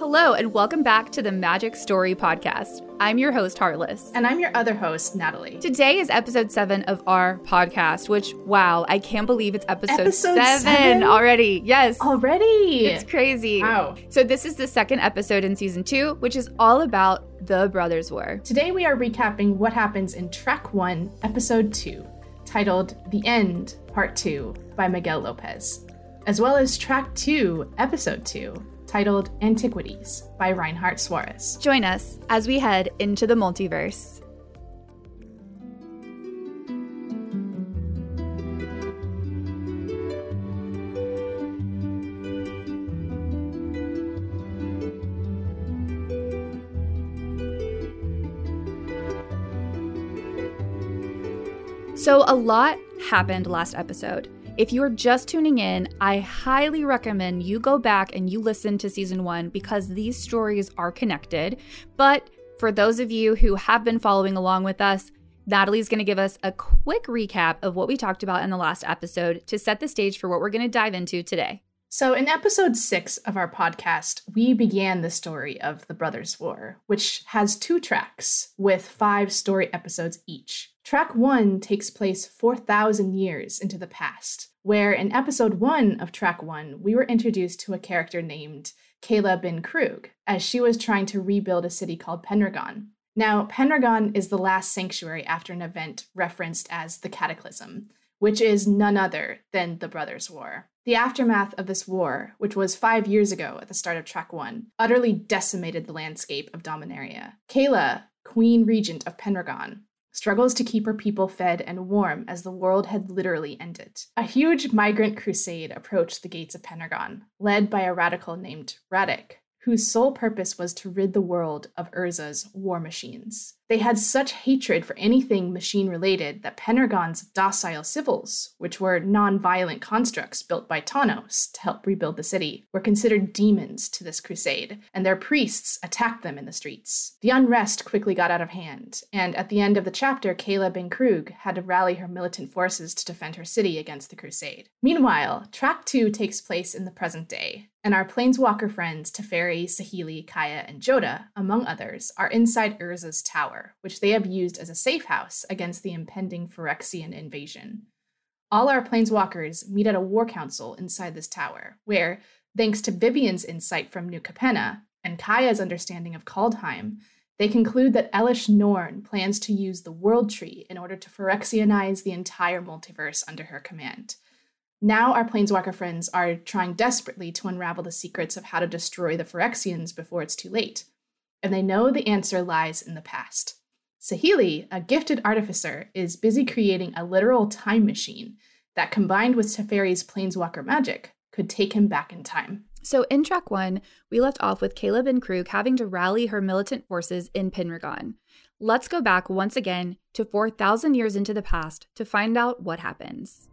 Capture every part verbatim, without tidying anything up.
Hello, and welcome back to the Magic Story Podcast. I'm your host, Heartless. And I'm your other host, Natalie. Today is episode seven of our podcast, which, wow, I can't believe it's episode, episode seven, seven already. Yes. Already. It's crazy. Wow. So this is the second episode in season two, which is all about The Brothers' War. Today we are recapping what happens in track one, episode two, titled The End, part two, by Miguel Lopez, as well as track two, episode two, titled Antiquities by Reinhardt Suarez. Join us as we head into the multiverse. So a lot happened last episode. If you are just tuning in, I highly recommend you go back and you listen to season one because these stories are connected. But for those of you who have been following along with us, Natalie's going to give us a quick recap of what we talked about in the last episode to set the stage for what we're going to dive into today. So in episode six of our podcast, we began the story of The Brothers' War, which has two tracks with five story episodes each. Track one takes place four thousand years into the past, where in episode one of track one, we were introduced to a character named Kayla bin-Kroog, as she was trying to rebuild a city called Penregon. Now, Penregon is the last sanctuary after an event referenced as the Cataclysm, which is none other than the Brothers' War. The aftermath of this war, which was five years ago at the start of track one, utterly decimated the landscape of Dominaria. Kayla, Queen Regent of Penregon, struggles to keep her people fed and warm as the world had literally ended. A huge migrant crusade approached the gates of Penregon, led by a radical named Radek, whose sole purpose was to rid the world of Urza's war machines. They had such hatred for anything machine-related that Penregon's docile civils, which were non-violent constructs built by Tawnos to help rebuild the city, were considered demons to this crusade, and their priests attacked them in the streets. The unrest quickly got out of hand, and at the end of the chapter, Kayla bin-Kroog had to rally her militant forces to defend her city against the crusade. Meanwhile, track two takes place in the present day, and our Planeswalker friends Teferi, Saheeli, Kaya, and Jodah, among others, are inside Urza's tower, which they have used as a safe house against the impending Phyrexian invasion. All our Planeswalkers meet at a war council inside this tower, where, thanks to Vivian's insight from New Capenna and Kaya's understanding of Kaldheim, they conclude that Elish Norn plans to use the World Tree in order to Phyrexianize the entire multiverse under her command. Now our Planeswalker friends are trying desperately to unravel the secrets of how to destroy the Phyrexians before it's too late, and they know the answer lies in the past. Saheeli, a gifted artificer, is busy creating a literal time machine that, combined with Teferi's Planeswalker magic, could take him back in time. So in track one, we left off with Kayla bin-Kroog having to rally her militant forces in Penregon. Let's go back once again to four thousand years into the past to find out what happens.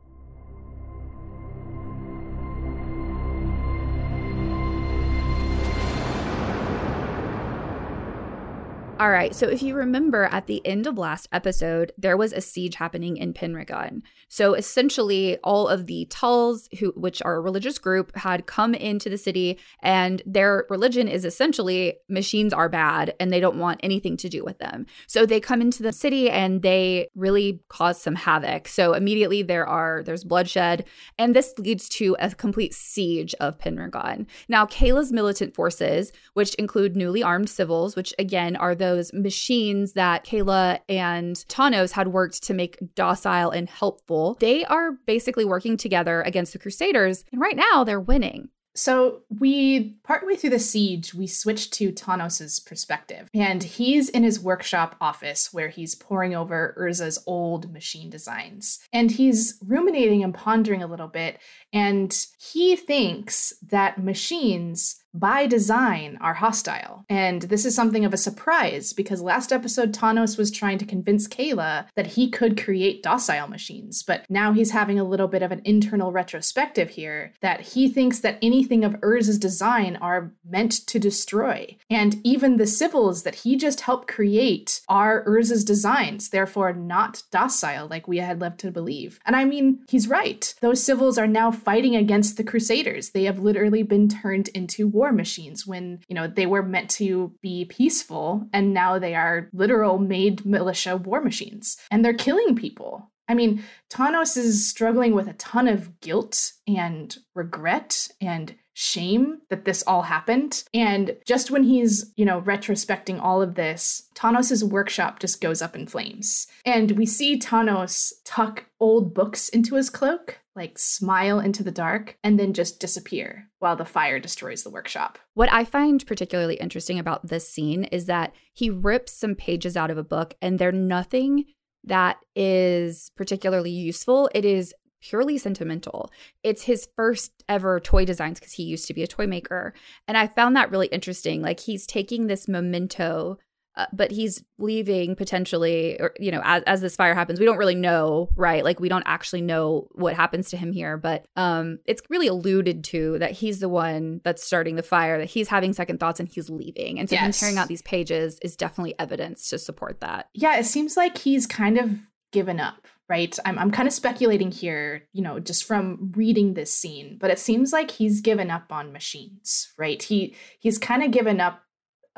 All right, so if you remember at the end of last episode, there was a siege happening in Penregon. So essentially all of the Tulls, who, which are a religious group, had come into the city, and their religion is essentially machines are bad and they don't want anything to do with them. So they come into the city and they really cause some havoc. So immediately there are there's bloodshed, and this leads to a complete siege of Penregon. Now, Kayla's militant forces, which include newly armed civils, which again are the those machines that Kayla and Tawnos had worked to make docile and helpful, they are basically working together against the Crusaders, and right now they're winning. So we, partway through the siege, we switch to Tawnos' perspective, and he's in his workshop office where he's poring over Urza's old machine designs, and he's ruminating and pondering a little bit, and he thinks that machines, by design, are hostile. And this is something of a surprise because last episode, Tawnos was trying to convince Kayla that he could create docile machines, but now he's having a little bit of an internal retrospective here that he thinks that anything of Urza's design are meant to destroy. And even the civils that he just helped create are Urza's designs, therefore not docile like we had led to believe. And I mean, he's right. Those civils are now fighting against the Crusaders. They have literally been turned into war war machines when, you know, they were meant to be peaceful and now they are literal made militia war machines and they're killing people. I mean, Tawnos is struggling with a ton of guilt and regret and shame that this all happened. And just when he's, you know, retrospecting all of this, Tawnos' workshop just goes up in flames. And we see Tawnos tuck old books into his cloak, like smile into the dark, and then just disappear while the fire destroys the workshop. What I find particularly interesting about this scene is that he rips some pages out of a book and they're nothing that is particularly useful. It is purely sentimental. It's his first ever toy designs because he used to be a toy maker. And I found that really interesting. Like, he's taking this memento, uh, but he's leaving potentially, or, you know, as, as this fire happens, we don't really know, right? Like, we don't actually know what happens to him here, but um, it's really alluded to that he's the one that's starting the fire, that he's having second thoughts and he's leaving. And so yes. Him tearing out these pages is definitely evidence to support that. Yeah, it seems like he's kind of given up. Right. I'm I'm kind of speculating here, you know, just from reading this scene, but it seems like he's given up on machines, right? He he's kind of given up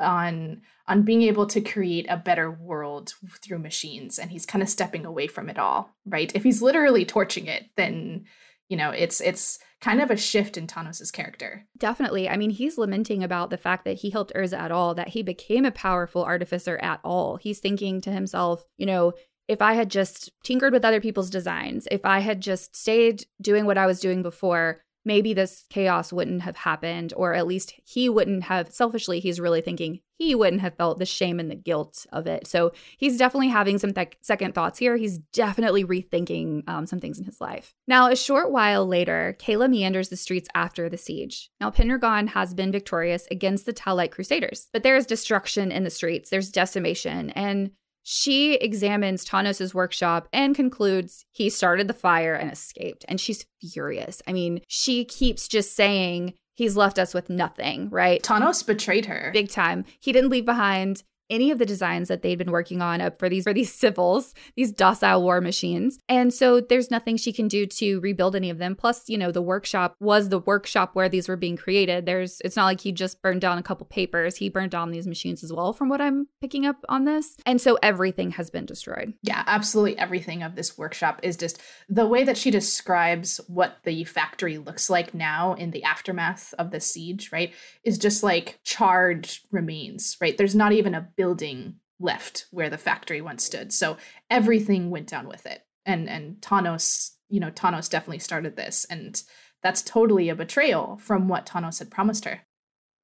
on on being able to create a better world through machines, and he's kind of stepping away from it all, right? If he's literally torching it, then, you know, it's it's kind of a shift in Thanos' character. Definitely. I mean, he's lamenting about the fact that he helped Urza at all, that he became a powerful artificer at all. He's thinking to himself, you know, if I had just tinkered with other people's designs, if I had just stayed doing what I was doing before, maybe this chaos wouldn't have happened, or at least he wouldn't have, selfishly, he's really thinking he wouldn't have felt the shame and the guilt of it. So he's definitely having some th- second thoughts here. He's definitely rethinking um, some things in his life. Now, a short while later, Kayla meanders the streets after the siege. Now, Penregon has been victorious against the Talite Crusaders, but there is destruction in the streets. There's decimation, and she examines Thanos' workshop and concludes he started the fire and escaped. And she's furious. I mean, she keeps just saying he's left us with nothing, right? Thanos betrayed her. Big time. He didn't leave behind any of the designs that they'd been working on up for these for these civils, these docile war machines. And so there's nothing she can do to rebuild any of them. Plus, you know, the workshop was the workshop where these were being created. There's, it's not like he just burned down a couple papers. He burned down these machines as well, from what I'm picking up on this. And so everything has been destroyed. Yeah, absolutely everything of this workshop is just the way that she describes what the factory looks like now in the aftermath of the siege, right, is just like charred remains, right? There's not even a building left where the factory once stood. So everything went down with it. And and Tawnos, you know, Tawnos definitely started this. And that's totally a betrayal from what Tawnos had promised her.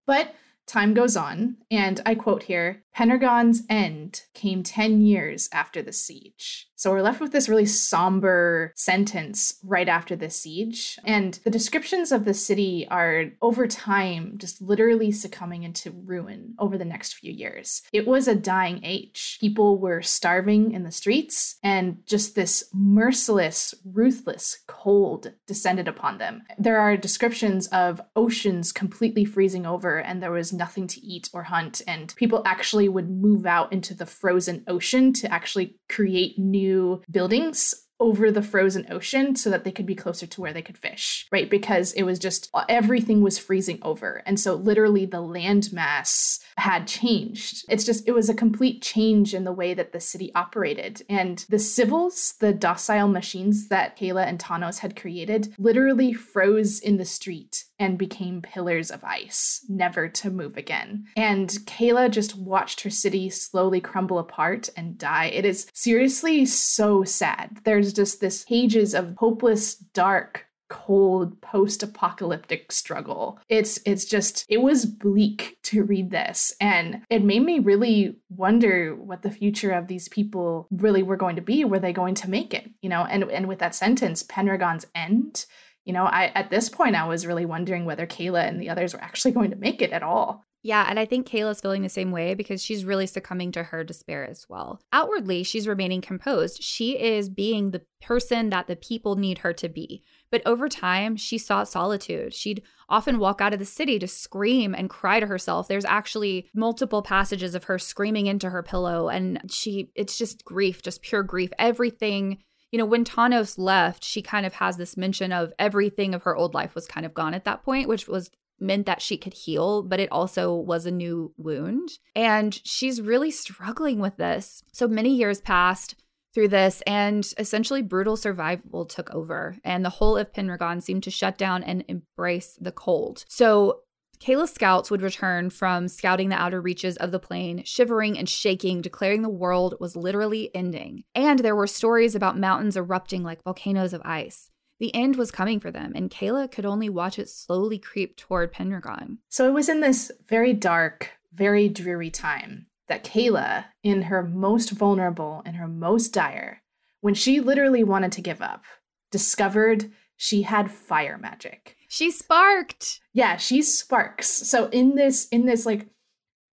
But time goes on. And I quote here, Penregon's end came ten years after the siege. So we're left with this really somber sentence right after the siege. And the descriptions of the city are, over time, just literally succumbing into ruin over the next few years. It was a dying age. People were starving in the streets, and just this merciless, ruthless cold descended upon them. There are descriptions of oceans completely freezing over, and there was nothing to eat or hunt, and people actually would move out into the frozen ocean to actually create new buildings over the frozen ocean so that they could be closer to where they could fish, right? Because it was just, everything was freezing over. And so literally the landmass had changed. It's just, it was a complete change in the way that the city operated. And the civils, the docile machines that Kayla and Tawnos had created, literally froze in the street and became pillars of ice, never to move again. And Kayla just watched her city slowly crumble apart and die. It is seriously so sad. There's just this pages of hopeless, dark, cold, post-apocalyptic struggle. It's it's just, it was bleak to read this. And it made me really wonder what the future of these people really were going to be. Were they going to make it? You know, and, and with that sentence, Penregon's end, you know, I at this point, I was really wondering whether Kayla and the others were actually going to make it at all. Yeah, and I think Kayla's feeling the same way because she's really succumbing to her despair as well. Outwardly, she's remaining composed. She is being the person that the people need her to be. But over time, she sought solitude. She'd often walk out of the city to scream and cry to herself. There's actually multiple passages of her screaming into her pillow, and she it's just grief, just pure grief. Everything. You know, when Tawnos left, she kind of has this mention of everything of her old life was kind of gone at that point, which was meant that she could heal, but it also was a new wound. And she's really struggling with this. So many years passed through this, and essentially brutal survival took over, and the whole of Penregon seemed to shut down and embrace the cold. So Kayla's scouts would return from scouting the outer reaches of the plain, shivering and shaking, declaring the world was literally ending. And there were stories about mountains erupting like volcanoes of ice. The end was coming for them, and Kayla could only watch it slowly creep toward Penregon. So it was in this very dark, very dreary time that Kayla, in her most vulnerable and her most dire, when she literally wanted to give up, discovered she had fire magic. She sparked. Yeah, she sparks. So in this, in this like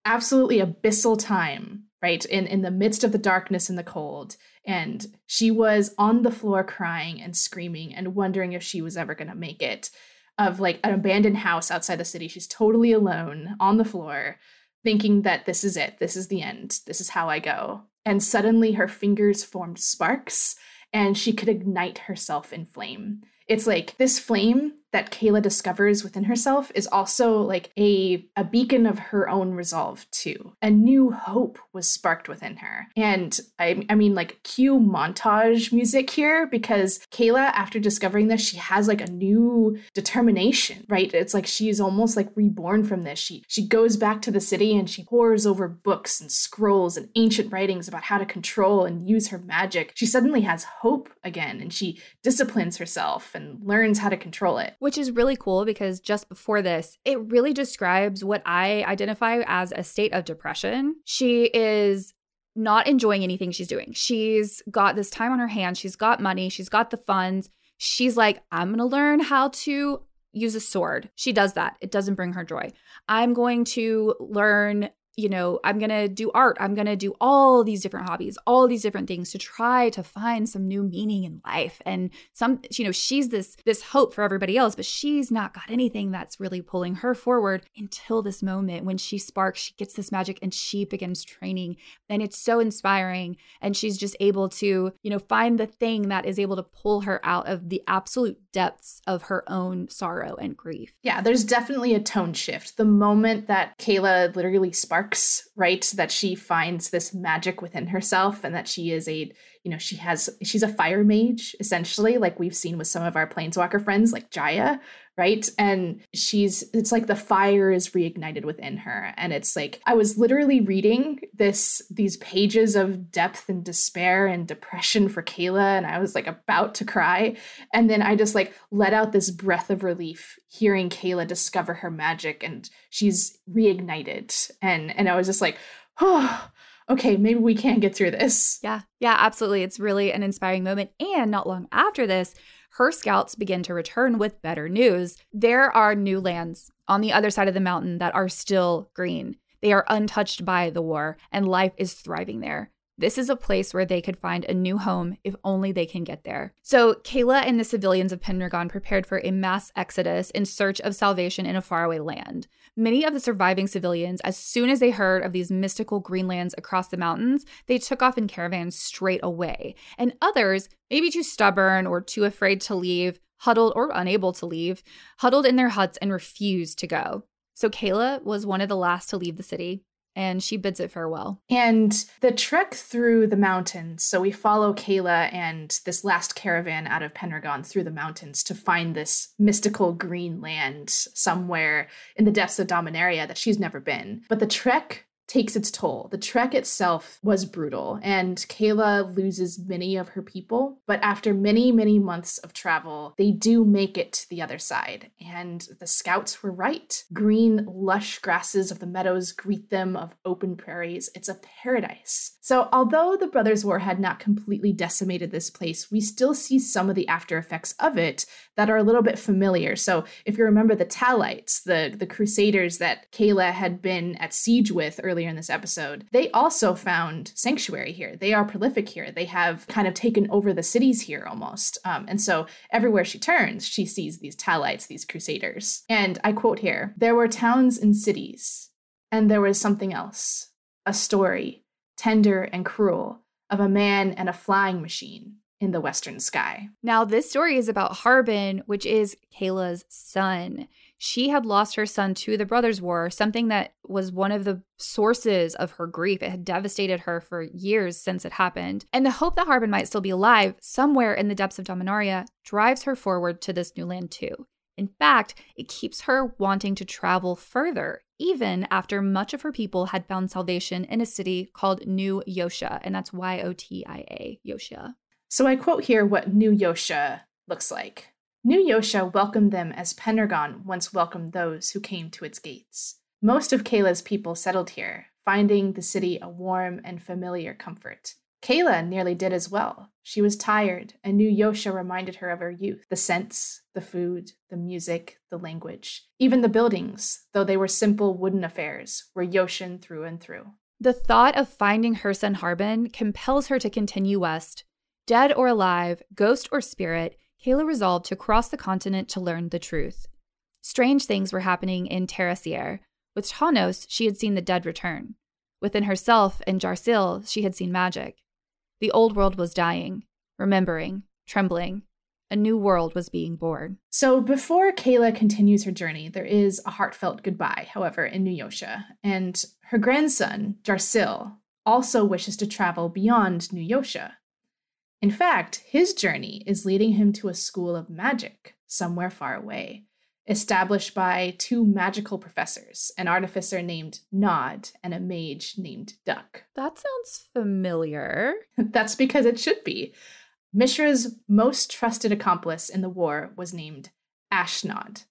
absolutely abyssal time, right, in, in the midst of the darkness and the cold, and she was on the floor crying and screaming and wondering if she was ever going to make it, of like an abandoned house outside the city. She's totally alone on the floor, thinking that this is it. This is the end. This is how I go. And suddenly her fingers formed sparks and she could ignite herself in flame. It's like this flame that Kayla discovers within herself is also like a, a beacon of her own resolve too. A new hope was sparked within her. And I, I mean, like, cue montage music here, because Kayla, after discovering this, she has like a new determination, right? It's like she's almost like reborn from this. She, she goes back to the city and she pores over books and scrolls and ancient writings about how to control and use her magic. She suddenly has hope again, and she disciplines herself and learns how to control it. Which is really cool, because just before this, it really describes what I identify as a state of depression. She is not enjoying anything she's doing. She's got this time on her hands. She's got money. She's got the funds. She's like, I'm going to learn how to use a sword. She does that. It doesn't bring her joy. I'm going to learn, you know, I'm going to do art. I'm going to do all these different hobbies, all these different things to try to find some new meaning in life. And some, you know, she's this, this hope for everybody else, but she's not got anything that's really pulling her forward until this moment when she sparks, she gets this magic and she begins training. And it's so inspiring. And she's just able to, you know, find the thing that is able to pull her out of the absolute depths of her own sorrow and grief. Yeah, there's definitely a tone shift. The moment that Kayla literally sparks, right, that she finds this magic within herself, and that she is a, you know, she has, she's a fire mage, essentially, like we've seen with some of our Planeswalker friends, like Jaya, right? And she's, it's like the fire is reignited within her. And it's like, I was literally reading this, these pages of depth and despair and depression for Kayla, and I was like about to cry. And then I just like let out this breath of relief, hearing Kayla discover her magic, and she's reignited. And, and I was just like, oh, okay, maybe we can get through this. Yeah, yeah, absolutely. It's really an inspiring moment. And not long after this, her scouts begin to return with better news. There are new lands on the other side of the mountain that are still green. They are untouched by the war, and life is thriving there. This is a place where they could find a new home if only they can get there. So Kayla and the civilians of Penregon prepared for a mass exodus in search of salvation in a faraway land. Many of the surviving civilians, as soon as they heard of these mystical green lands across the mountains, they took off in caravans straight away. And others, maybe too stubborn or too afraid to leave, huddled or unable to leave, huddled in their huts and refused to go. So Kayla was one of the last to leave the city, and she bids it farewell. And the trek through the mountains, so we follow Kayla and this last caravan out of Penregon through the mountains to find this mystical green land somewhere in the depths of Dominaria that she's never been. But the trek takes its toll. The trek itself was brutal, and Kayla loses many of her people. But after many, many months of travel, they do make it to the other side. And the scouts were right. Green, lush grasses of the meadows greet them, of open prairies. It's a paradise. So although the Brothers' War had not completely decimated this place, we still see some of the after effects of it that are a little bit familiar. So if you remember the Talites, the, the crusaders that Kayla had been at siege with earlier Earlier in this episode, they also found sanctuary here. They are prolific here. They have kind of taken over the cities here almost. Um, and so everywhere she turns, she sees these Talites, these crusaders. And I quote here, "There were towns and cities, and there was something else, a story, tender and cruel, of a man and a flying machine in the western sky." Now, this story is about Harbin, which is Kayla's son. she had lost her son to the Brothers' War, something that was one of the sources of her grief. It had devastated her for years since it happened. And the hope that Harbin might still be alive somewhere in the depths of Dominaria drives her forward to this new land too. In fact, it keeps her wanting to travel further, even after much of her people had found salvation in a city called New Yosha, and that's Y O T I A, Yosha. So I quote here what New Yosha looks like. New Yosha welcomed them as Penregon once welcomed those who came to its gates. Most of Kayla's people settled here, finding the city a warm and familiar comfort. Kayla nearly did as well. She was tired, and New Yosha reminded her of her youth. The scents, the food, the music, the language. Even the buildings, though they were simple wooden affairs, were Yoshan through and through. The thought of finding her son Harbin compels her to continue west. Dead or alive, ghost or spirit, Kayla resolved to cross the continent to learn the truth. Strange things were happening in Terrasier. With Tawnos, she had seen the dead return. Within herself and Jarsyl, she had seen magic. The old world was dying, remembering, trembling. A new world was being born. So before Kayla continues her journey, there is a heartfelt goodbye, however, in New Yosha. And her grandson, Jarsyl, also wishes to travel beyond New Yosha. In fact, his journey is leading him to a school of magic somewhere far away, established by two magical professors, an artificer named Nod and a mage named Duck. That sounds familiar. That's because it should be. Mishra's most trusted accomplice in the war was named Ashnod,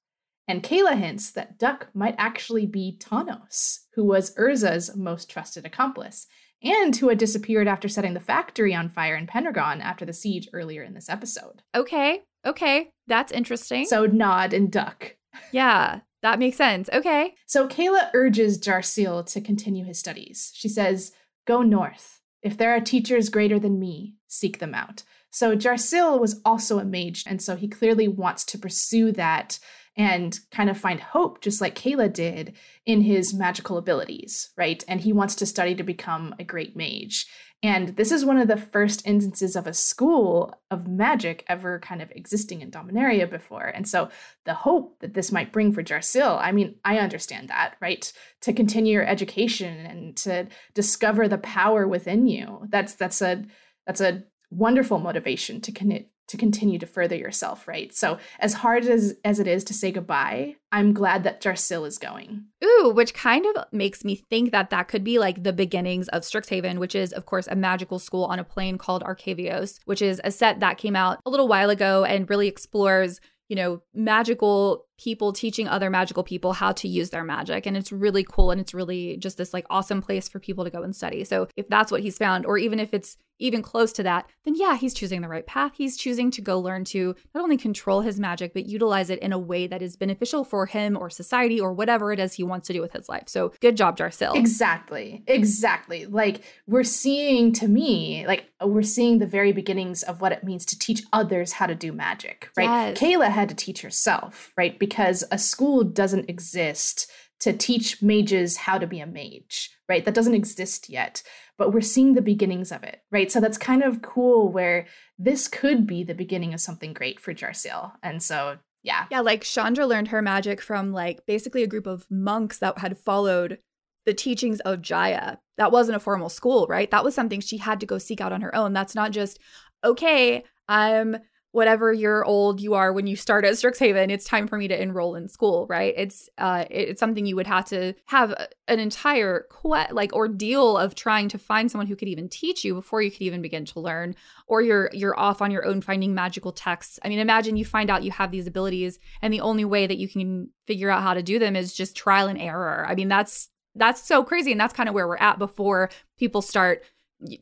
and Kayla hints that Duck might actually be Tawnos, who was Urza's most trusted accomplice, and who had disappeared after setting the factory on fire in Penregon after the siege earlier in this episode. Okay. Okay, that's interesting. So Nod and Duck. Yeah, that makes sense. Okay. So Kayla urges Jarsyl to continue his studies. She says, go north. If there are teachers greater than me, seek them out. So Jarsyl was also a mage, and so he clearly wants to pursue that and kind of find hope, just like Kayla did, in his magical abilities, right? And he wants to study to become a great mage. And this is one of the first instances of a school of magic ever kind of existing in Dominaria before. And so the hope that this might bring for Jarsyl, I mean, I understand that, right? To continue your education and to discover the power within you. That's that's a that's a wonderful motivation to connect. to continue to further yourself, right? So as hard as, as it is to say goodbye, I'm glad that Jarsyl is going. Ooh, which kind of makes me think that that could be like the beginnings of Strixhaven, which is, of course, a magical school on a plane called Arcavios, which is a set that came out a little while ago and really explores, you know, magical people teaching other magical people how to use their magic. And it's really cool. And it's really just this like awesome place for people to go and study. So if that's what he's found, or even if it's even close to that, then yeah, he's choosing the right path. He's choosing to go learn to not only control his magic, but utilize it in a way that is beneficial for him or society or whatever it is he wants to do with his life. So good job, Jarsyl. Exactly. Exactly. Like we're seeing to me, like we're seeing the very beginnings of what it means to teach others how to do magic, right? Yes. Kayla had to teach herself, right? Because a school doesn't exist to teach mages how to be a mage, right? That doesn't exist yet, but we're seeing the beginnings of it, right? So that's kind of cool where this could be the beginning of something great for Jarsyl. And so, yeah. Yeah, like Chandra learned her magic from like basically a group of monks that had followed the teachings of Jaya. That wasn't a formal school, right? That was something she had to go seek out on her own. That's not just, okay, I'm whatever year old you are when you start at Strixhaven, it's time for me to enroll in school, right? It's uh, it's something you would have to have an entire que- like ordeal of trying to find someone who could even teach you before you could even begin to learn, or you're you're off on your own finding magical texts. I mean, imagine you find out you have these abilities and the only way that you can figure out how to do them is just trial and error. I mean, that's that's so crazy, and that's kind of where we're at before people start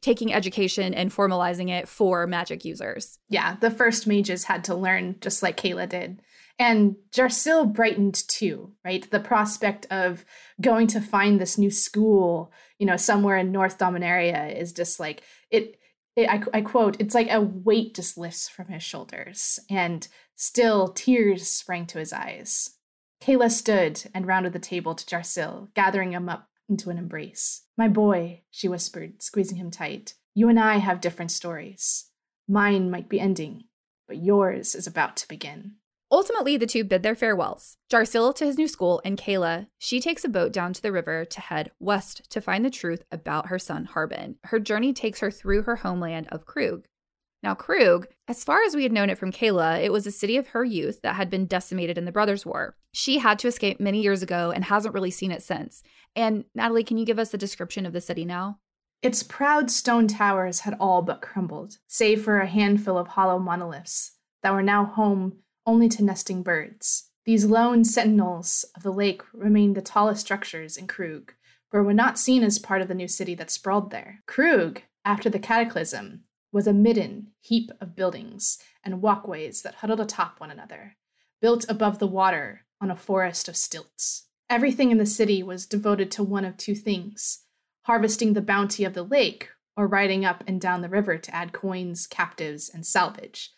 taking education and formalizing it for magic users. Yeah, the first mages had to learn just like Kayla did. And Jarsyl brightened too, right? The prospect of going to find this new school, you know, somewhere in North Dominaria is just like, it. it I, I quote, it's like a weight just lifts from his shoulders, and still tears sprang to his eyes. Kayla stood and rounded the table to Jarsyl, gathering him up into an embrace. My boy, she whispered, squeezing him tight, you and I have different stories. Mine might be ending, but yours is about to begin. Ultimately, the two bid their farewells. Jarsyl to his new school, and Kayla, she takes a boat down to the river to head west to find the truth about her son Harbin. Her journey takes her through her homeland of Kroog. Now Kroog, as far as we had known it from Kayla, it was a city of her youth that had been decimated in the Brothers' War. She had to escape many years ago and hasn't really seen it since. And Natalie, can you give us a description of the city now? Its proud stone towers had all but crumbled, save for a handful of hollow monoliths that were now home only to nesting birds. These lone sentinels of the lake remained the tallest structures in Kroog, but were not seen as part of the new city that sprawled there. Kroog, after the Cataclysm, was a midden heap of buildings and walkways that huddled atop one another, built above the water on a forest of stilts. Everything in the city was devoted to one of two things: harvesting the bounty of the lake, or riding up and down the river to add coins, captives, and salvage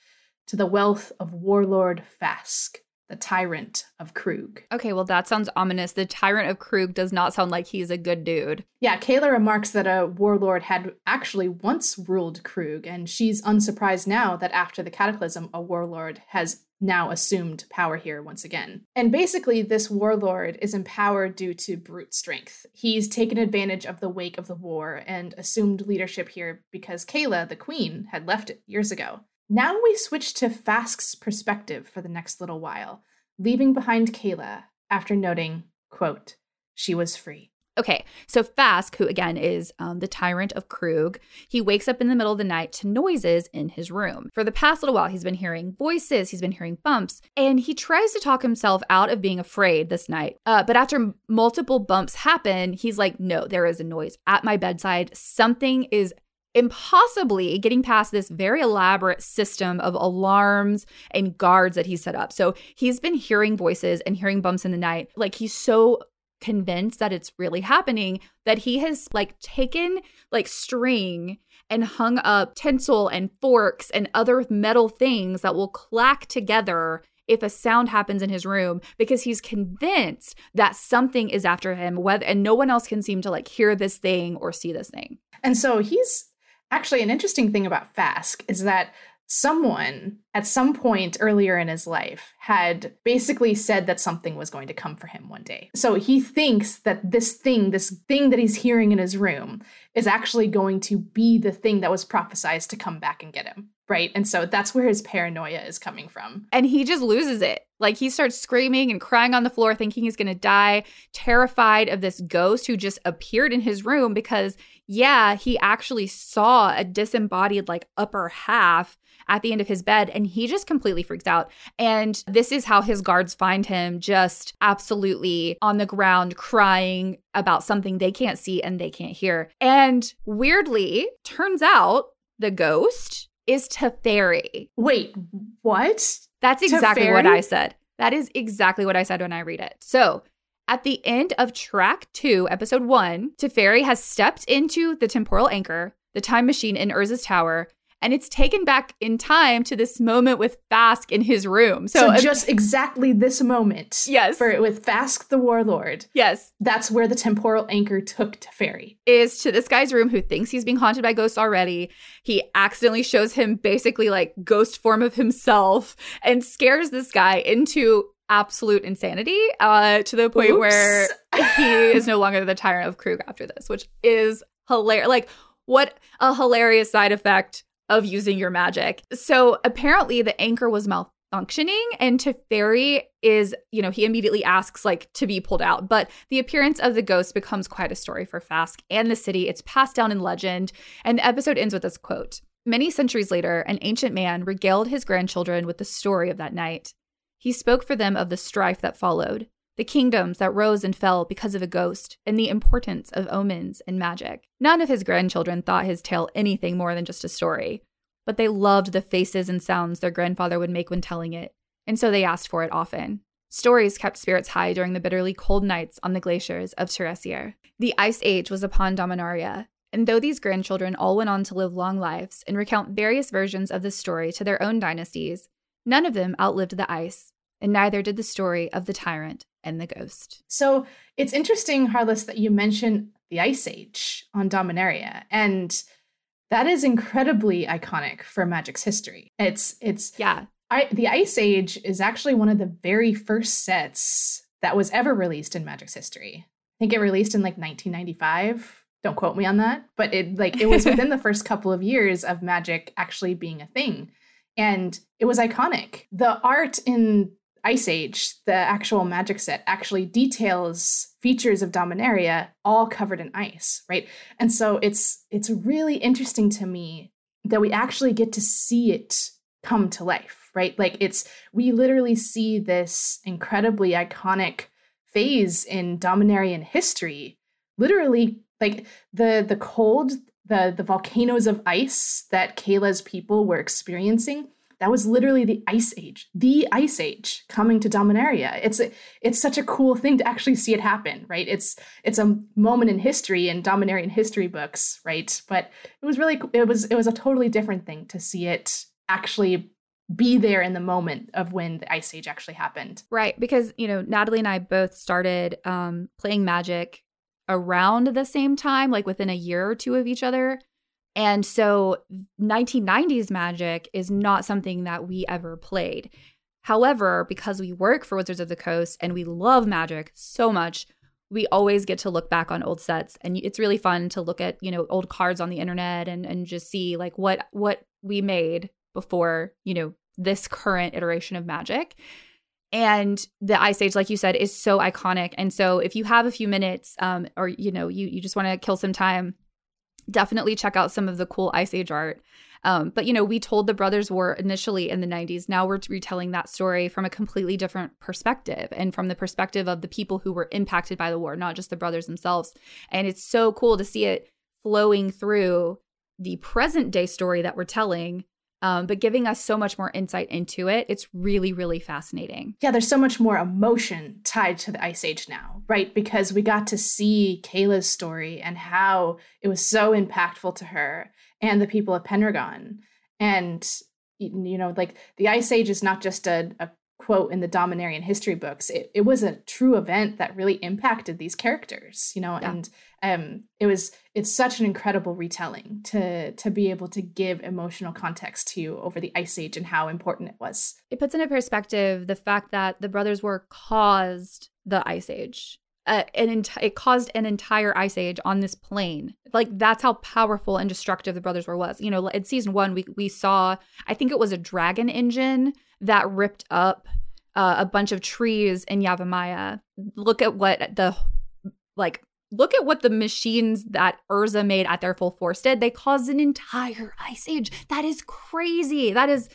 to the wealth of warlord Fask, the tyrant of Kroog. Okay, well, that sounds ominous. The tyrant of Kroog does not sound like he's a good dude. Yeah, Kayla remarks that a warlord had actually once ruled Kroog, and she's unsurprised now that after the Cataclysm, a warlord has now assumed power here once again. And basically, this warlord is empowered due to brute strength. He's taken advantage of the wake of the war and assumed leadership here because Kayla, the queen, had left it years ago. Now we switch to Fask's perspective for the next little while, leaving behind Kayla after noting, quote, she was free. Okay, so Fask, who again is um, the tyrant of Kroog, he wakes up in the middle of the night to noises in his room. For the past little while, he's been hearing voices, he's been hearing bumps, and he tries to talk himself out of being afraid this night. Uh, but after m- multiple bumps happen, he's like, no, there is a noise at my bedside. Something is impossibly getting past this very elaborate system of alarms and guards that he set up. So he's been hearing voices and hearing bumps in the night. Like, he's so convinced that it's really happening that he has like taken like string and hung up tinsel and forks and other metal things that will clack together if a sound happens in his room, because he's convinced that something is after him, whether and no one else can seem to like hear this thing or see this thing. And so he's Actually, an interesting thing about Fask is that someone at some point earlier in his life had basically said that something was going to come for him one day. So he thinks that this thing, this thing that he's hearing in his room is actually going to be the thing that was prophesized to come back and get him, right? And so that's where his paranoia is coming from. And he just loses it. Like, he starts screaming and crying on the floor, thinking he's going to die, terrified of this ghost who just appeared in his room because, yeah, he actually saw a disembodied, like, upper half at the end of his bed, and he just completely freaks out. And this is how his guards find him, just absolutely on the ground crying about something they can't see and they can't hear. And weirdly, turns out the ghost is Teferi. Wait, what? That's exactly Teferi? What I said. That is exactly what I said when I read it. So at the end of track two, episode one, Teferi has stepped into the temporal anchor, the time machine in Urza's tower, and it's taken back in time to this moment with Fask in his room. So, so just exactly this moment. Yes. For, with Fask the warlord. Yes. That's where the temporal anchor took Teferi. Is to this guy's room who thinks he's being haunted by ghosts already. He accidentally shows him basically like ghost form of himself and scares this guy into absolute insanity uh, to the point Oops. where he is no longer the tyrant of Kroog after this, which is hilarious. Like, what a hilarious side effect of using your magic. So apparently the anchor was malfunctioning, and Teferi is, you know, he immediately asks like to be pulled out. But the appearance of the ghost becomes quite a story for Fask and the city. It's passed down in legend. And the episode ends with this quote. Many centuries later, an ancient man regaled his grandchildren with the story of that night. He spoke for them of the strife that followed, the kingdoms that rose and fell because of a ghost, and the importance of omens and magic. None of his grandchildren thought his tale anything more than just a story, but they loved the faces and sounds their grandfather would make when telling it, and so they asked for it often. Stories kept spirits high during the bitterly cold nights on the glaciers of Teresier. The Ice Age was upon Dominaria, and though these grandchildren all went on to live long lives and recount various versions of the story to their own dynasties, none of them outlived the ice, and neither did the story of the tyrant and the ghost. So it's interesting, Harless, that you mention the Ice Age on Dominaria, and that is incredibly iconic for Magic's history. It's it's yeah. I, the Ice Age is actually one of the very first sets that was ever released in Magic's history. I think it released in like nineteen ninety-five. Don't quote me on that, but it like it was within the first couple of years of Magic actually being a thing, and it was iconic. The art in Ice Age, the actual Magic set, actually details features of Dominaria all covered in ice, right? And so it's it's really interesting to me that we actually get to see it come to life, right? Like it's we literally see this incredibly iconic phase in Dominarian history, literally like the the cold, the the volcanoes of ice that Kayla's people were experiencing. That was literally the Ice Age, the Ice Age coming to Dominaria. It's a, it's such a cool thing to actually see it happen, right? It's it's a moment in history in Dominarian history books, right? But it was really it was it was a totally different thing to see it actually be there in the moment of when the Ice Age actually happened, right? Because you know, Natalie and I both started um, playing Magic around the same time, like within a year or two of each other. And so nineteen nineties Magic is not something that we ever played. However, because we work for Wizards of the Coast and we love Magic so much, we always get to look back on old sets. And it's really fun to look at, you know, old cards on the internet and, and just see like what what we made before, you know, this current iteration of Magic. And the Ice Age, like you said, is so iconic. And so if you have a few minutes um, or, you know, you, you just want to kill some time, definitely check out some of the cool Ice Age art. Um, but, you know, we told The Brothers' War initially in the nineties. Now we're retelling that story from a completely different perspective and from the perspective of the people who were impacted by the war, not just the brothers themselves. And it's so cool to see it flowing through the present day story that we're telling, um, but giving us so much more insight into it. It's really, really fascinating. Yeah, there's so much more emotion tied to the Ice Age now, right? Because we got to see Kayla's story and how it was so impactful to her and the people of Penregon. And, you know, like the Ice Age is not just a, a quote in the Dominarian history books. It, it was a true event that really impacted these characters, you know, yeah. and um, it was it's such an incredible retelling to to be able to give emotional context to over the Ice Age and how important it was. It puts into perspective the fact that the Brothers' War caused the Ice Age. Uh, an ent- it caused an entire Ice Age on this plane. Like, that's how powerful and destructive the Brothers' War was. You know, in season one, we we saw, I think it was a dragon engine that ripped up uh, a bunch of trees in Yavimaya. Look at what the, like, look at what the machines that Urza made at their full force did. They caused an entire Ice Age. That is crazy. That is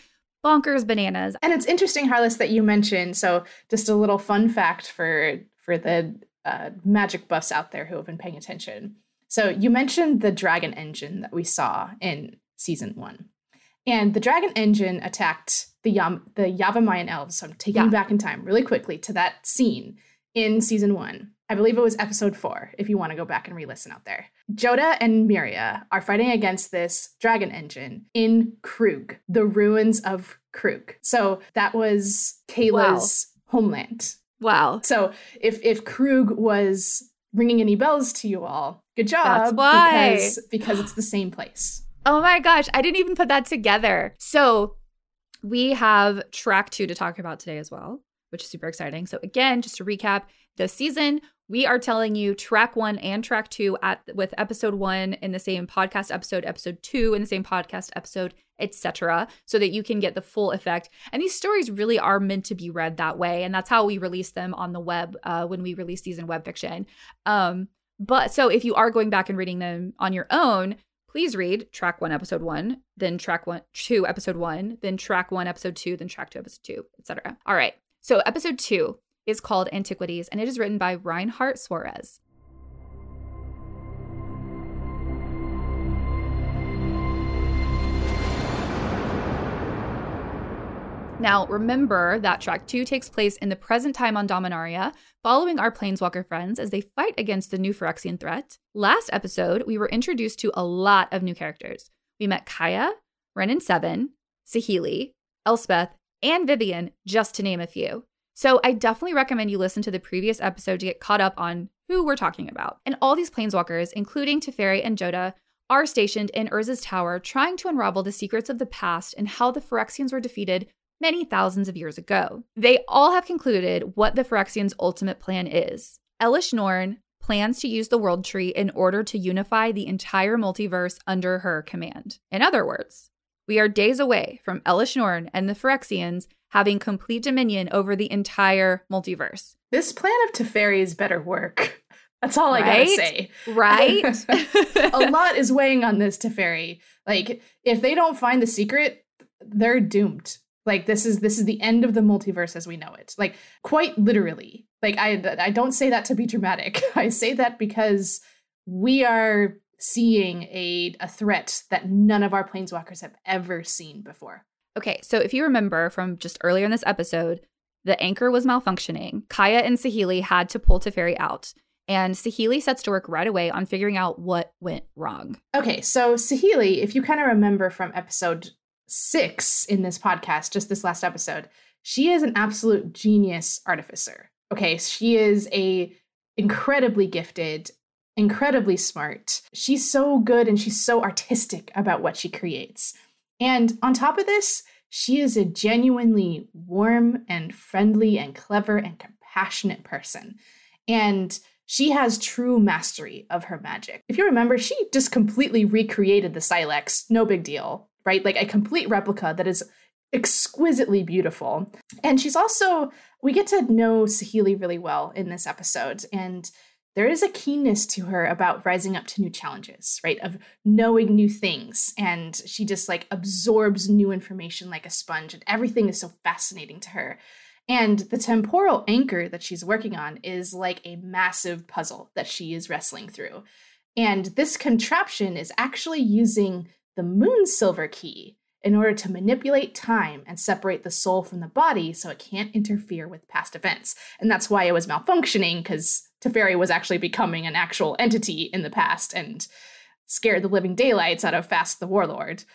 bonkers bananas. And it's interesting, Harless, that you mentioned, so just a little fun fact for for the Uh, magic buffs out there who have been paying attention. So you mentioned the dragon engine that we saw in season one, and the dragon engine attacked the Yam- the Yavamayan elves. So I'm taking you yeah. back in time really quickly to that scene in season one. I believe it was episode four. If you want to go back and re-listen out there, Jodah and Miria are fighting against this dragon engine in Kroog, the ruins of Kroog. So that was Kayla's wow. homeland. Wow. So if if Kroog was ringing any bells to you all, good job. That's why. Because, because it's the same place. Oh my gosh. I didn't even put that together. So we have track two to talk about today as well, which is super exciting. So again, just to recap the season, we are telling you track one and track two at with episode one in the same podcast episode, episode two in the same podcast episode, et cetera, so that you can get the full effect. And these stories really are meant to be read that way, and that's how we release them on the web uh, when we release these in web fiction. Um, but so if you are going back and reading them on your own, please read track one, episode one, then track one, two, episode one, then track one, episode two, then track two, episode two, et cetera. All right. So episode two is called Antiquities, and it is written by Reinhardt Suarez. Now, remember that track two takes place in the present time on Dominaria, following our Planeswalker friends as they fight against the new Phyrexian threat. Last episode, we were introduced to a lot of new characters. We met Kaya, Renan seven, Saheeli, Elspeth, and Vivian, just to name a few. So I definitely recommend you listen to the previous episode to get caught up on who we're talking about. And all these Planeswalkers, including Teferi and Jodah, are stationed in Urza's Tower trying to unravel the secrets of the past and how the Phyrexians were defeated many thousands of years ago. They all have concluded what the Phyrexians' ultimate plan is. Elish Norn plans to use the World Tree in order to unify the entire multiverse under her command. In other words, we are days away from Elish Norn and the Phyrexians having complete dominion over the entire multiverse. This plan of Teferi's better work. That's all I right? gotta say. Right? A lot is weighing on this Teferi. Like, if they don't find the secret, they're doomed. Like, this is this is the end of the multiverse as we know it. Like, quite literally. Like, I, I don't say that to be dramatic. I say that because we are seeing a, a threat that none of our Planeswalkers have ever seen before. Okay, so if you remember from just earlier in this episode, the anchor was malfunctioning. Kaya and Saheeli had to pull Teferi out. And Saheeli sets to work right away on figuring out what went wrong. Okay, so Saheeli, if you kind of remember from episode six in this podcast, just this last episode, she is an absolute genius artificer. Okay, she is a incredibly gifted, incredibly smart. She's so good and she's so artistic about what she creates. And on top of this, she is a genuinely warm and friendly and clever and compassionate person. And she has true mastery of her magic. If you remember, she just completely recreated the Silex, no big deal, right? Like a complete replica that is exquisitely beautiful. And she's also, we get to know Saheeli really well in this episode. And there is a keenness to her about rising up to new challenges, right? Of knowing new things. And she just like absorbs new information like a sponge, and everything is so fascinating to her. And the temporal anchor that she's working on is like a massive puzzle that she is wrestling through. And this contraption is actually using the Moonsilver Key in order to manipulate time and separate the soul from the body so it can't interfere with past events. And that's why it was malfunctioning, because Teferi was actually becoming an actual entity in the past and scared the living daylights out of Fask the Warlord.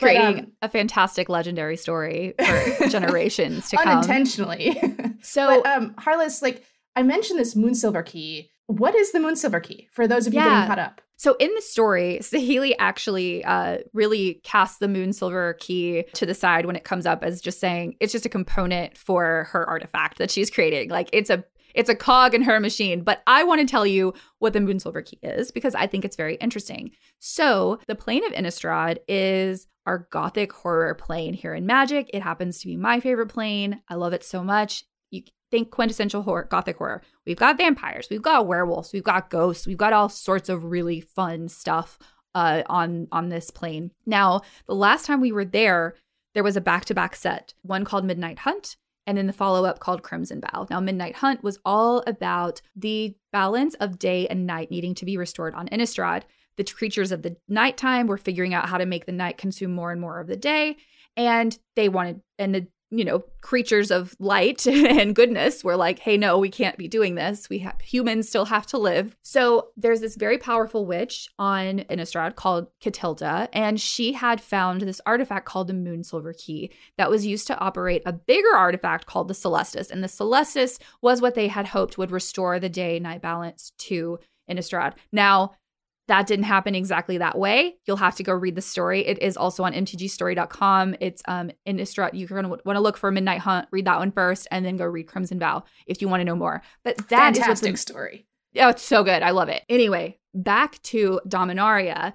Creating but, um, a fantastic legendary story for generations to come. Unintentionally. So, but, um, Harless, like I mentioned this Moonsilver Key. What is the Moonsilver Key for those of you yeah. getting caught up? So in the story, Saheeli actually uh, really casts the Moonsilver Key to the side when it comes up as just saying it's just a component for her artifact that she's creating. Like it's a it's a cog in her machine. But I want to tell you what the Moonsilver Key is because I think it's very interesting. So the plane of Innistrad is our gothic horror plane here in Magic. It happens to be my favorite plane. I love it so much. You think quintessential horror, gothic horror. We've got vampires. We've got werewolves. We've got ghosts. We've got all sorts of really fun stuff uh, on, on this plane. Now, the last time we were there, there was a back-to-back set, one called Midnight Hunt, and then the follow-up called Crimson Vow. Now, Midnight Hunt was all about the balance of day and night needing to be restored on Innistrad. The creatures of the nighttime were figuring out how to make the night consume more and more of the day, and they wanted, and the you know, creatures of light and goodness were like, hey, no, we can't be doing this. We have, humans still have to live. So there's this very powerful witch on Innistrad called Catilda, and she had found this artifact called the Moonsilver Key that was used to operate a bigger artifact called the Celestis. And the Celestis was what they had hoped would restore the day-night balance to Innistrad. Now, that didn't happen exactly that way. You'll have to go read the story. It is also on m t g story dot com. It's um, Innistrad. You're going to want to look for Midnight Hunt. Read that one first and then go read Crimson Vow if you want to know more. But that Fantastic is what's the story. Oh, it's so good. I love it. Anyway, back to Dominaria.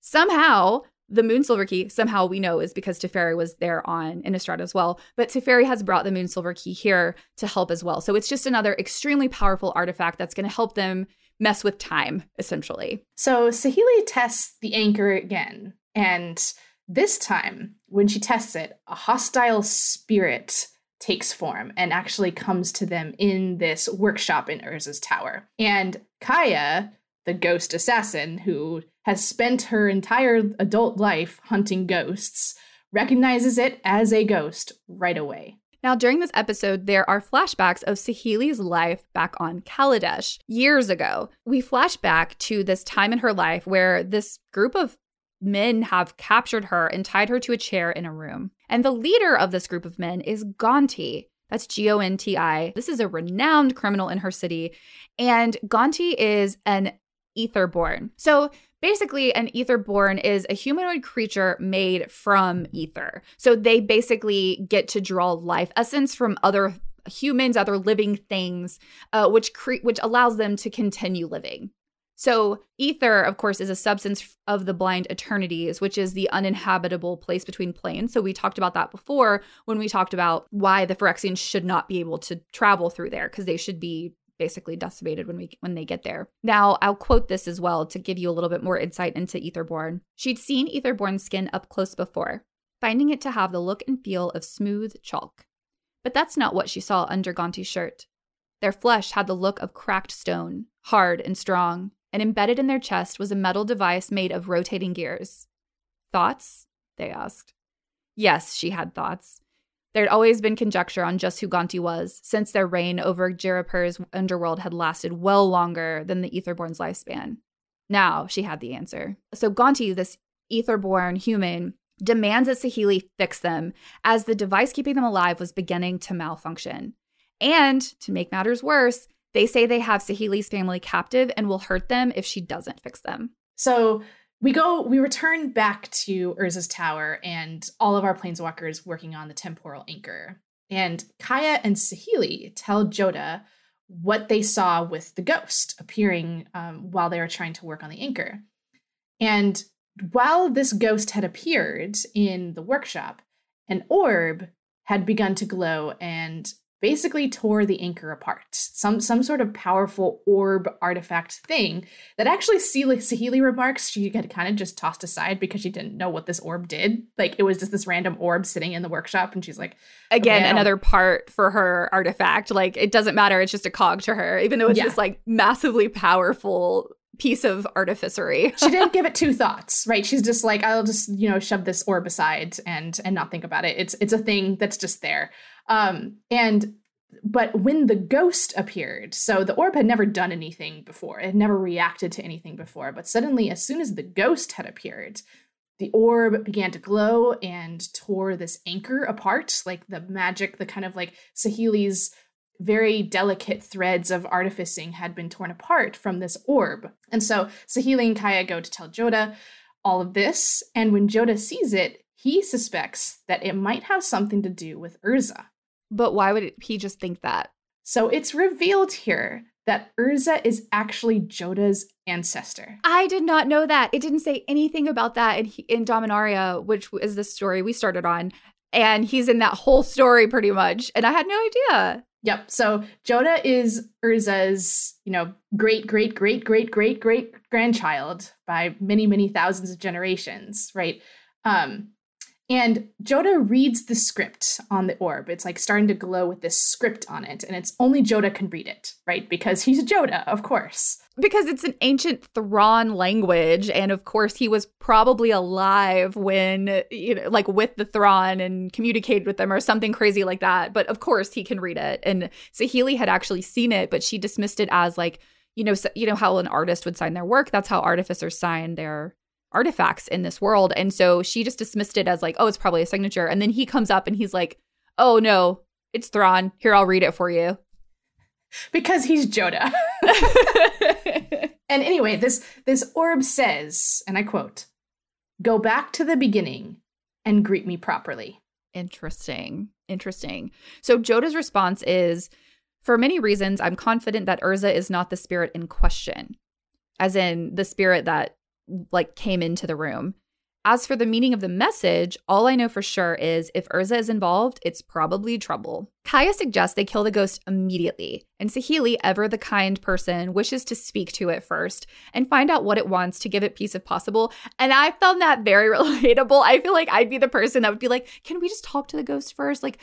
Somehow, the Moonsilver Key, somehow we know is because Teferi was there on Innistrad as well. But Teferi has brought the Moonsilver Key here to help as well. So it's just another extremely powerful artifact that's going to help them mess with time, essentially. So Saheeli tests the anchor again. And this time, when she tests it, a hostile spirit takes form and actually comes to them in this workshop in Urza's tower. And Kaya, the ghost assassin, who has spent her entire adult life hunting ghosts, recognizes it as a ghost right away. Now, during this episode, there are flashbacks of Saheeli's life back on Kaladesh years ago. We flash back to this time in her life where this group of men have captured her and tied her to a chair in a room. And the leader of this group of men is Gonti. That's G O N T I. This is a renowned criminal in her city. And Gonti is an Aetherborn. So Basically, an Aetherborn is a humanoid creature made from ether. So they basically get to draw life essence from other humans, other living things, uh, which cre- which allows them to continue living. So ether, of course, is a substance of the blind eternities, which is the uninhabitable place between planes. So we talked about that before when we talked about why the Phyrexians should not be able to travel through there, because they should be basically decimated when we when they get there. Now, I'll quote this as well to give you a little bit more insight into Aetherborn. She'd seen Aetherborn's skin up close before, finding it to have the look and feel of smooth chalk. But that's not what she saw under Gonti's shirt. Their flesh had the look of cracked stone, hard and strong, and embedded in their chest was a metal device made of rotating gears. Thoughts? They asked. Yes, she had thoughts. There'd always been conjecture on just who Gonti was, since their reign over Jirapur's underworld had lasted well longer than the Aetherborn's lifespan. Now she had the answer. So Gonti, this Aetherborn human, demands that Saheeli fix them, as the device keeping them alive was beginning to malfunction. And, to make matters worse, they say they have Saheeli's family captive and will hurt them if she doesn't fix them. So... We go, we return back to Urza's tower and all of our planeswalkers working on the temporal anchor. And Kaya and Saheeli tell Jodah what they saw with the ghost appearing um, while they were trying to work on the anchor. And while this ghost had appeared in the workshop, an orb had begun to glow and basically tore the anchor apart. Some some sort of powerful orb artifact thing that actually Saheeli remarks she had kind of just tossed aside because she didn't know what this orb did. Like, it was just this random orb sitting in the workshop, and she's like... Again, okay, another part for her artifact. Like, it doesn't matter. It's just a cog to her, even though it's yeah. this, like, massively powerful piece of artificery. She didn't give it two thoughts, right? She's just like, I'll just, you know, shove this orb aside and and not think about it. It's it's a thing that's just there. Um, and, but when the ghost appeared, so the orb had never done anything before. It had never reacted to anything before, but suddenly, as soon as the ghost had appeared, the orb began to glow and tore this anchor apart, like the magic, the kind of like Saheeli's very delicate threads of artificing had been torn apart from this orb. And so Saheeli and Kaya go to tell Jodah all of this. And when Jodah sees it, he suspects that it might have something to do with Urza. But why would it, he just think that? So it's revealed here that Urza is actually Jodah's ancestor. I did not know that. It didn't say anything about that in, in Dominaria, which is the story we started on. And he's in that whole story pretty much. And I had no idea. Yep. So Jodah is Urza's, you know, great, great, great, great, great, great grandchild by many, many thousands of generations, right? Um, And Jodah reads the script on the orb. It's like starting to glow with this script on it. And it's only Jodah can read it, right? Because he's Jodah, of course. Because it's an ancient Thrawn language. And of course, he was probably alive when, you know, like with the Thrawn and communicated with them or something crazy like that. But of course, he can read it. And Saheeli had actually seen it, but she dismissed it as like, you know, so, you know how an artist would sign their work. That's how artificers sign their artifacts in this world. And so she just dismissed it as like, oh, it's probably a signature. And then he comes up and he's like, oh, no, it's Thrawn. Here, I'll read it for you. Because he's Jodah. And anyway, this this orb says, and I quote, "Go back to the beginning and greet me properly." Interesting. Interesting. So Jodah's response is, "For many reasons, I'm confident that Urza is not the spirit in question," as in the spirit that like came into the room. "As for the meaning of the message, all I know for sure is if Urza is involved, it's probably trouble." Kaya suggests they kill the ghost immediately, and Saheeli, ever the kind person, wishes to speak to it first and find out what it wants to give it peace if possible. And I found that very relatable. I feel like I'd be the person that would be like, can we just talk to the ghost first? Like,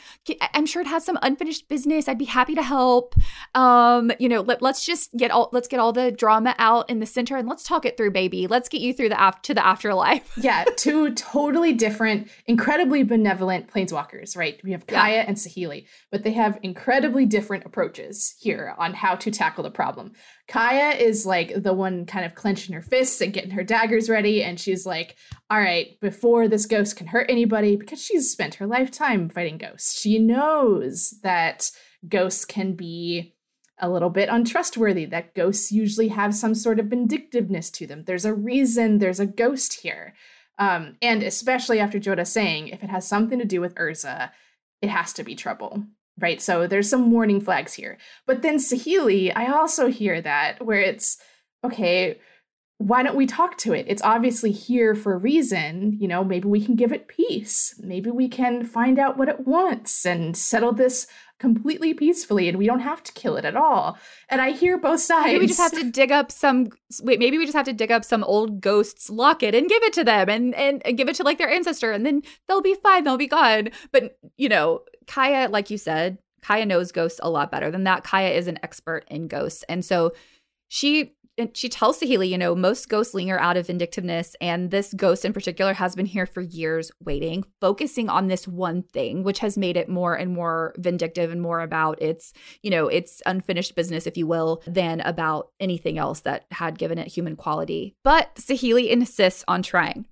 I'm sure it has some unfinished business. I'd be happy to help. Um, you know, let, let's just get all let's get all the drama out in the center and let's talk it through, baby. Let's get you through the af- to the afterlife. Yeah. Two totally different, incredibly benevolent planeswalkers, right? We have Kaya yeah. and Saheeli, but they have incredibly different approaches here on how to tackle the problem. Kaya is like the one kind of clenching her fists and getting her daggers ready. And she's like, all right, before this ghost can hurt anybody, because she's spent her lifetime fighting ghosts. She knows that ghosts can be a little bit untrustworthy, that ghosts usually have some sort of vindictiveness to them. There's a reason there's a ghost here. Um, and especially after Jodah saying, if it has something to do with Urza, it has to be trouble, right? So there's some warning flags here. But then Saheeli, I also hear that, where it's, okay, why don't we talk to it? It's obviously here for a reason. You know, maybe we can give it peace. Maybe we can find out what it wants and settle this completely peacefully, and we don't have to kill it at all. And I hear both sides. Maybe we just have to dig up some wait, maybe we just have to dig up some old ghost's locket and give it to them and, and, and give it to like their ancestor, and then they'll be fine, they'll be gone. But you know, Kaya, like you said, Kaya knows ghosts a lot better than that. Kaya is an expert in ghosts. And so she And she tells Saheeli, you know, most ghosts linger out of vindictiveness, and this ghost in particular has been here for years waiting, focusing on this one thing, which has made it more and more vindictive and more about its, you know, its unfinished business, if you will, than about anything else that had given it human quality. But Saheeli insists on trying.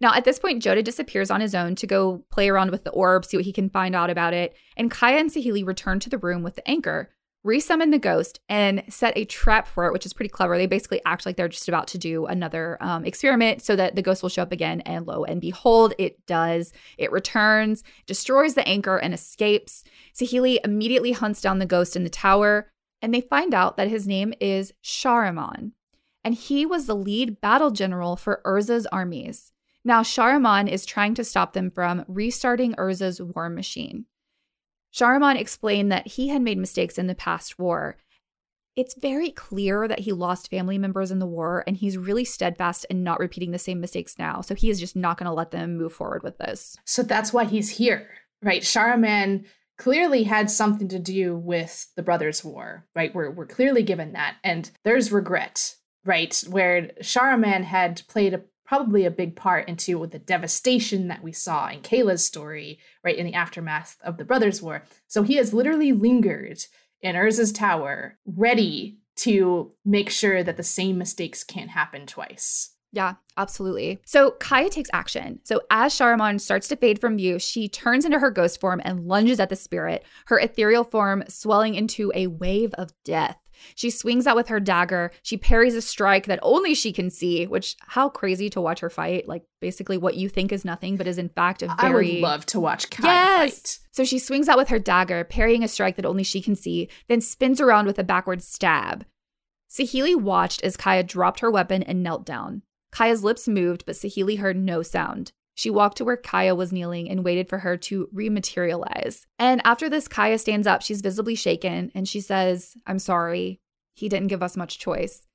Now, at this point, Jodah disappears on his own to go play around with the orb, see what he can find out about it, and Kaya and Saheeli return to the room with the anchor, resummon the ghost, and set a trap for it, which is pretty clever. They basically act like they're just about to do another um, experiment so that the ghost will show up again, and lo and behold, it does. It returns, destroys the anchor, and escapes. Saheeli immediately hunts down the ghost in the tower, and they find out that his name is Shahriman, and he was the lead battle general for Urza's armies. Now, Shahriman is trying to stop them from restarting Urza's war machine. Shahriman explained that he had made mistakes in the past war. It's very clear that he lost family members in the war, and he's really steadfast in not repeating the same mistakes now. So he is just not going to let them move forward with this. So that's why he's here, right? Shahriman clearly had something to do with the Brothers' War, right? We're, we're clearly given that. And there's regret, right? Where Shahriman had played a probably a big part into the devastation that we saw in Kayla's story, right, in the aftermath of the Brothers' War. So he has literally lingered in Urza's tower, ready to make sure that the same mistakes can't happen twice. Yeah, absolutely. So Kaya takes action. So as Shahriman starts to fade from view, she turns into her ghost form and lunges at the spirit, her ethereal form swelling into a wave of death. She swings out with her dagger. She parries a strike that only she can see, which, how crazy to watch her fight. Like, basically what you think is nothing, but is in fact a very... I would love to watch Kaya yes! fight. So she swings out with her dagger, parrying a strike that only she can see, then spins around with a backward stab. Saheeli watched as Kaya dropped her weapon and knelt down. Kaya's lips moved, but Saheeli heard no sound. She walked to where Kaya was kneeling and waited for her to rematerialize. And after this, Kaya stands up. She's visibly shaken, and she says, "I'm sorry. He didn't give us much choice."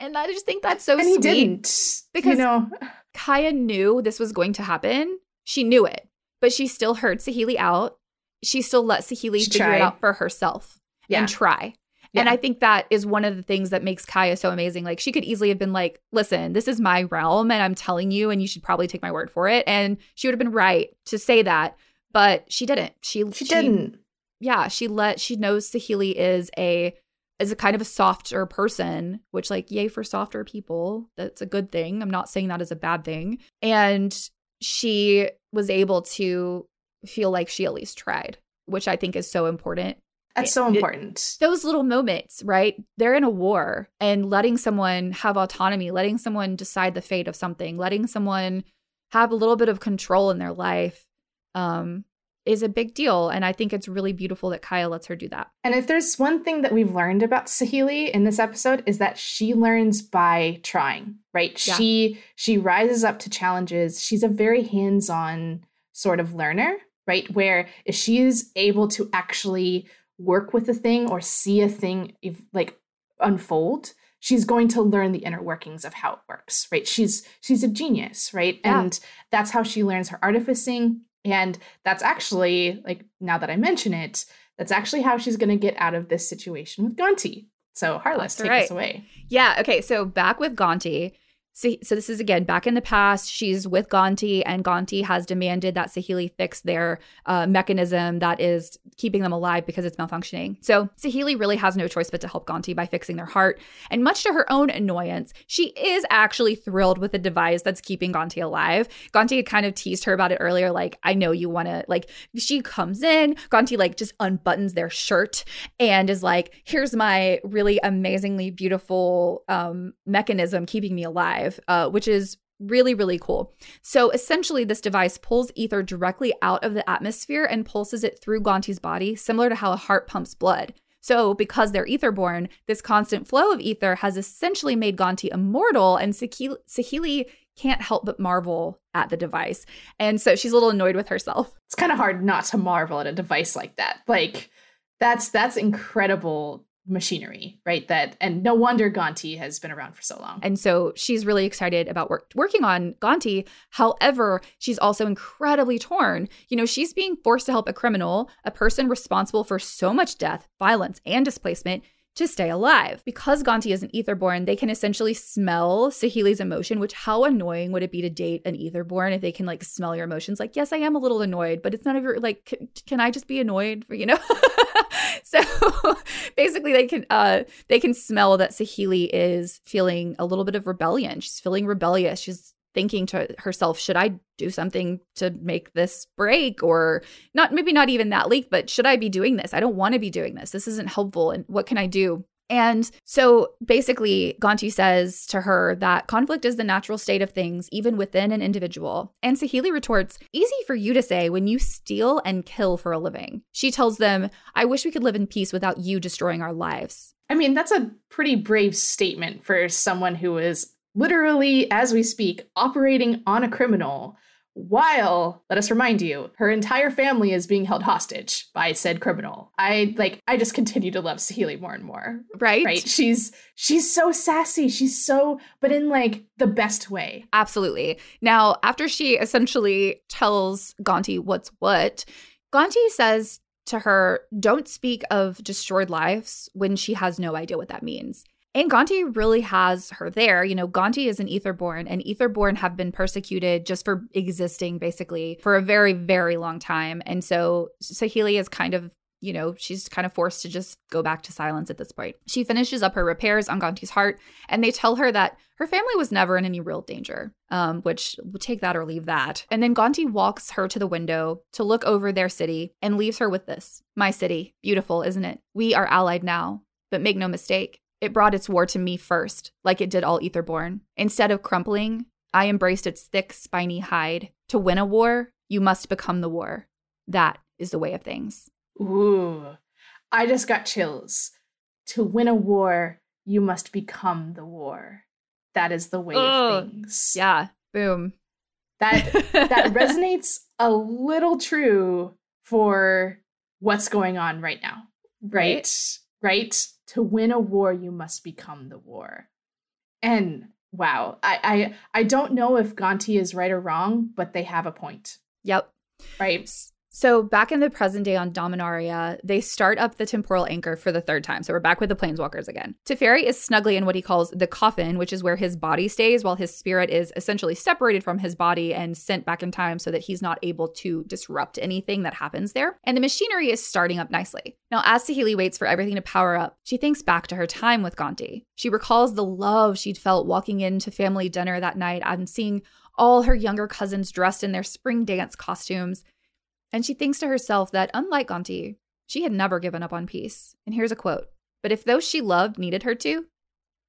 And I just think that's so and sweet. And he didn't. Because you know. Kaya knew this was going to happen. She knew it. But she still heard Saheeli out. She still let Saheeli she figure tried. it out for herself yeah. and try. Yeah. And I think that is one of the things that makes Kaya so amazing. Like, she could easily have been like, listen, this is my realm and I'm telling you, and you should probably take my word for it. And she would have been right to say that, but she didn't. She, she, she didn't. Yeah. She let, she knows Saheeli is a, is a kind of a softer person, which, like, yay for softer people. That's a good thing. I'm not saying that is a bad thing. And she was able to feel like she at least tried, which I think is so important. That's so important. It, those little moments, right? They're in a war, and letting someone have autonomy, letting someone decide the fate of something, letting someone have a little bit of control in their life um, is a big deal. And I think it's really beautiful that Kaya lets her do that. And if there's one thing that we've learned about Saheeli in this episode, is that she learns by trying, right? Yeah. She she rises up to challenges. She's a very hands-on sort of learner, right? Where if she's able to actually work with a thing or see a thing if, like, unfold, she's going to learn the inner workings of how it works, right? She's she's a genius, right? Yeah. And that's how she learns her artificing. And that's actually, like, now that I mention it, that's actually how she's going to get out of this situation with Gonti. So, Harless, take right. us away. Yeah, okay, so back with Gonti, So, so this is, again, back in the past. She's with Gonti, and Gonti has demanded that Saheeli fix their uh, mechanism that is keeping them alive because it's malfunctioning. So Saheeli really has no choice but to help Gonti by fixing their heart. And much to her own annoyance, she is actually thrilled with the device that's keeping Gonti alive. Gonti had kind of teased her about it earlier, like, I know you want to, like, she comes in, Gonti, like, just unbuttons their shirt and is like, here's my really amazingly beautiful um, mechanism keeping me alive. Uh, which is really, really cool. So essentially, this device pulls ether directly out of the atmosphere and pulses it through Gonti's body, similar to how a heart pumps blood. So because they're etherborn, this constant flow of ether has essentially made Gonti immortal, and Saheeli can't help but marvel at the device. And so she's a little annoyed with herself. It's kind of hard not to marvel at a device like that. Like, that's that's incredible machinery, right? That, and no wonder Gonti has been around for so long. And so she's really excited about work, working on Gonti. However, she's also incredibly torn. You know, she's being forced to help a criminal, a person responsible for so much death, violence, and displacement, to stay alive. Because Gonti is an etherborn, they can essentially smell Saheeli's emotion, which, how annoying would it be to date an etherborn if they can, like, smell your emotions? Like, yes, I am a little annoyed, but it's none of your, like, c- can I just be annoyed for, you know? So basically they can uh, they can smell that Saheeli is feeling a little bit of rebellion. She's feeling rebellious. She's thinking to herself, should I do something to make this break? Or not, maybe not even that leak, but should I be doing this? I don't want to be doing this. This isn't helpful. And what can I do? And so basically, Gonti says to her that conflict is the natural state of things, even within an individual. And Saheeli retorts, easy for you to say when you steal and kill for a living. She tells them, I wish we could live in peace without you destroying our lives. I mean, that's a pretty brave statement for someone who is literally, as we speak, operating on a criminal while, let us remind you, her entire family is being held hostage by said criminal. I like I just continue to love Saheeli more and more. Right. Right. She's she's so sassy. She's so, but in, like, the best way. Absolutely. Now, after she essentially tells Gonti what's what, Gonti says to her, don't speak of destroyed lives, when she has no idea what that means. And Gonti really has her there. You know, Gonti is an etherborn, and etherborn have been persecuted just for existing, basically, for a very, very long time. And so Saheeli is kind of, you know, she's kind of forced to just go back to silence at this point. She finishes up her repairs on Gonti's heart, and they tell her that her family was never in any real danger, um, which we'll take that or leave that. And then Gonti walks her to the window to look over their city and leaves her with this. My city. Beautiful, isn't it? We are allied now, but make no mistake. It brought its war to me first, like it did all etherborn. Instead of crumpling, I embraced its thick, spiny hide. To win a war, you must become the war. That is the way of things. Ooh, I just got chills. To win a war, you must become the war. That is the way Ugh. of things. Yeah, boom. That that resonates a little true for what's going on right now. Right? Right? Right? To win a war, you must become the war. And wow, I, I I don't know if Gonti is right or wrong, but they have a point. Yep. Right. So back in the present day on Dominaria, they start up the temporal anchor for the third time. So we're back with the Planeswalkers again. Teferi is snugly in what he calls the coffin, which is where his body stays, while his spirit is essentially separated from his body and sent back in time so that he's not able to disrupt anything that happens there. And the machinery is starting up nicely. Now, as Saheeli waits for everything to power up, she thinks back to her time with Gonti. She recalls the love she'd felt walking into family dinner that night and seeing all her younger cousins dressed in their spring dance costumes. And she thinks to herself that, unlike Gonti, she had never given up on peace. And here's a quote. But if those she loved needed her to,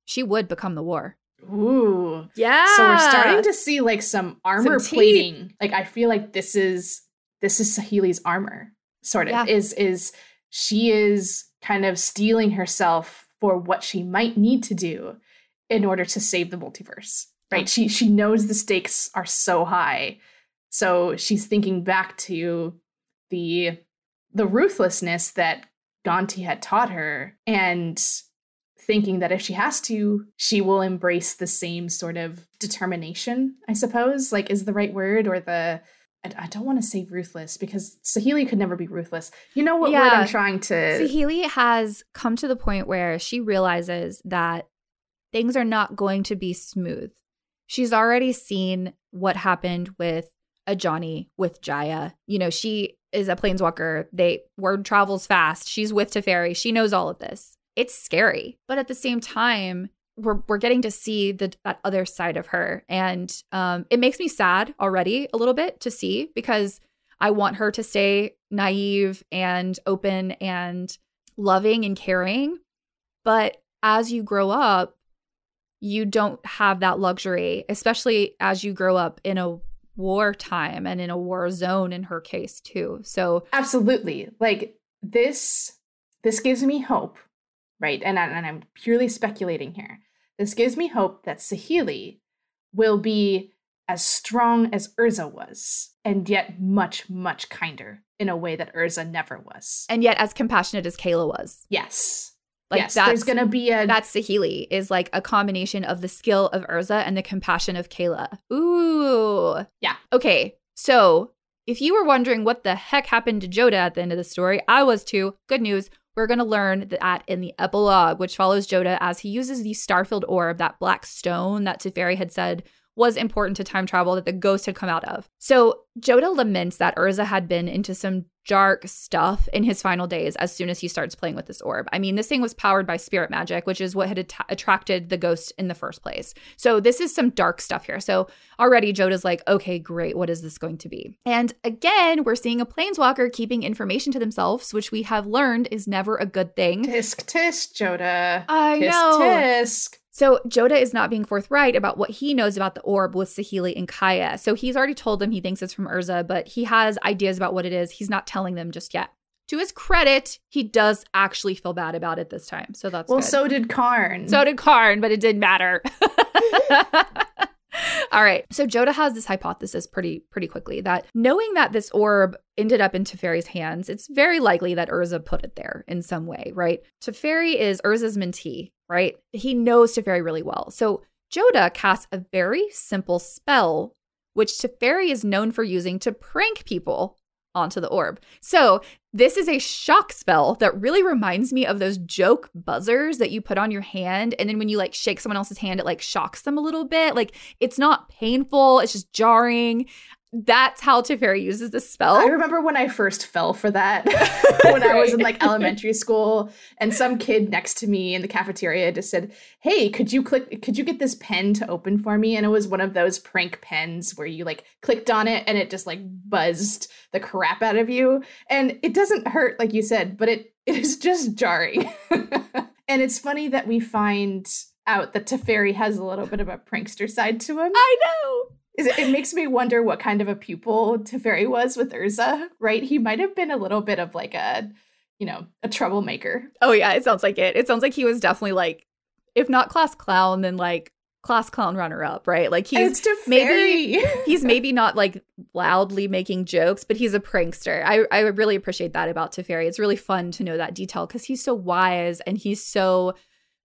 she would become the war. Ooh. Yeah. So we're starting to see, like, some armor some plating. Like, I feel like this is this is Saheeli's armor, sort of. Yeah. Is is she is kind of steeling herself for what she might need to do in order to save the multiverse. Right. Mm-hmm. She she knows the stakes are so high. So she's thinking back to the the ruthlessness that Gonti had taught her, and thinking that if she has to, she will embrace the same sort of determination, I suppose, like, is the right word, or the, I, I don't want to say ruthless, because Saheeli could never be ruthless. You know what yeah. word I'm trying to... Saheeli has come to the point where she realizes that things are not going to be smooth. she's already seen what happened with Ajani, with Jaya. You know, she is a planeswalker. They word travels fast. She's with Teferi. She knows all of this. It's scary. But at the same time, we're we're getting to see the that other side of her. And um, it makes me sad already a little bit to see, because I want her to stay naive and open and loving and caring. But as you grow up, you don't have that luxury, especially as you grow up in a war time and in a war zone in her case too. So absolutely. Like this, this gives me hope, right? And, I, and I'm purely speculating here. This gives me hope that Saheeli will be as strong as Urza was, and yet much, much kinder in a way that Urza never was. And yet as compassionate as Kayla was. Yes. Like yes, that's, there's going to be a... That's Saheeli, is like a combination of the skill of Urza and the compassion of Kayla. Ooh. Yeah. Okay, so if you were wondering what the heck happened to Jodah at the end of the story, I was too. Good news. We're going to learn that in the epilogue, which follows Jodah as he uses the Starfield Orb, that black stone that Teferi had said was important to time travel that the ghost had come out of. So Jodah laments that Urza had been into some dark stuff in his final days as soon as he starts playing with this orb. I mean, this thing was powered by spirit magic, which is what had at- attracted the ghost in the first place. So this is some dark stuff here. So already Jodah's like, okay, great. What is this going to be? And again, we're seeing a planeswalker keeping information to themselves, which we have learned is never a good thing. Tisk, tisk, Jodah. I tisk, know. Tisk. So Jodah is not being forthright about what he knows about the orb with Saheeli and Kaya. So he's already told them he thinks it's from Urza, but he has ideas about what it is. He's not telling them just yet. To his credit, he does actually feel bad about it this time. So that's well, good. so did Karn. So did Karn, but it didn't matter. All right. So Jodah has this hypothesis pretty pretty quickly that knowing that this orb ended up in Teferi's hands, it's very likely that Urza put it there in some way, right? Teferi is Urza's mentee, right? He knows Teferi really well. So Jodah casts a very simple spell, which Teferi is known for using to prank people onto the orb. So this is a shock spell that really reminds me of those joke buzzers that you put on your hand. And then when you like shake someone else's hand, it like shocks them a little bit. Like it's not painful. It's just jarring. That's how Teferi uses the spell. I remember when I first fell for that when right. I was in like elementary school, and some kid next to me in the cafeteria just said, hey, could you click, could you get this pen to open for me? And it was one of those prank pens where you like clicked on it and it just like buzzed the crap out of you. And it doesn't hurt, like you said, but it, it is just jarring. And it's funny that we find out that Teferi has a little bit of a prankster side to him. I know. It makes me wonder what kind of a pupil Teferi was with Urza, right? He might have been a little bit of like a, you know, a troublemaker. Oh, yeah. It sounds like it. It sounds like he was definitely like, if not class clown, then like class clown runner up, right? Like he's maybe he's maybe not like loudly making jokes, but he's a prankster. I, I really appreciate that about Teferi. It's really fun to know that detail because he's so wise and he's so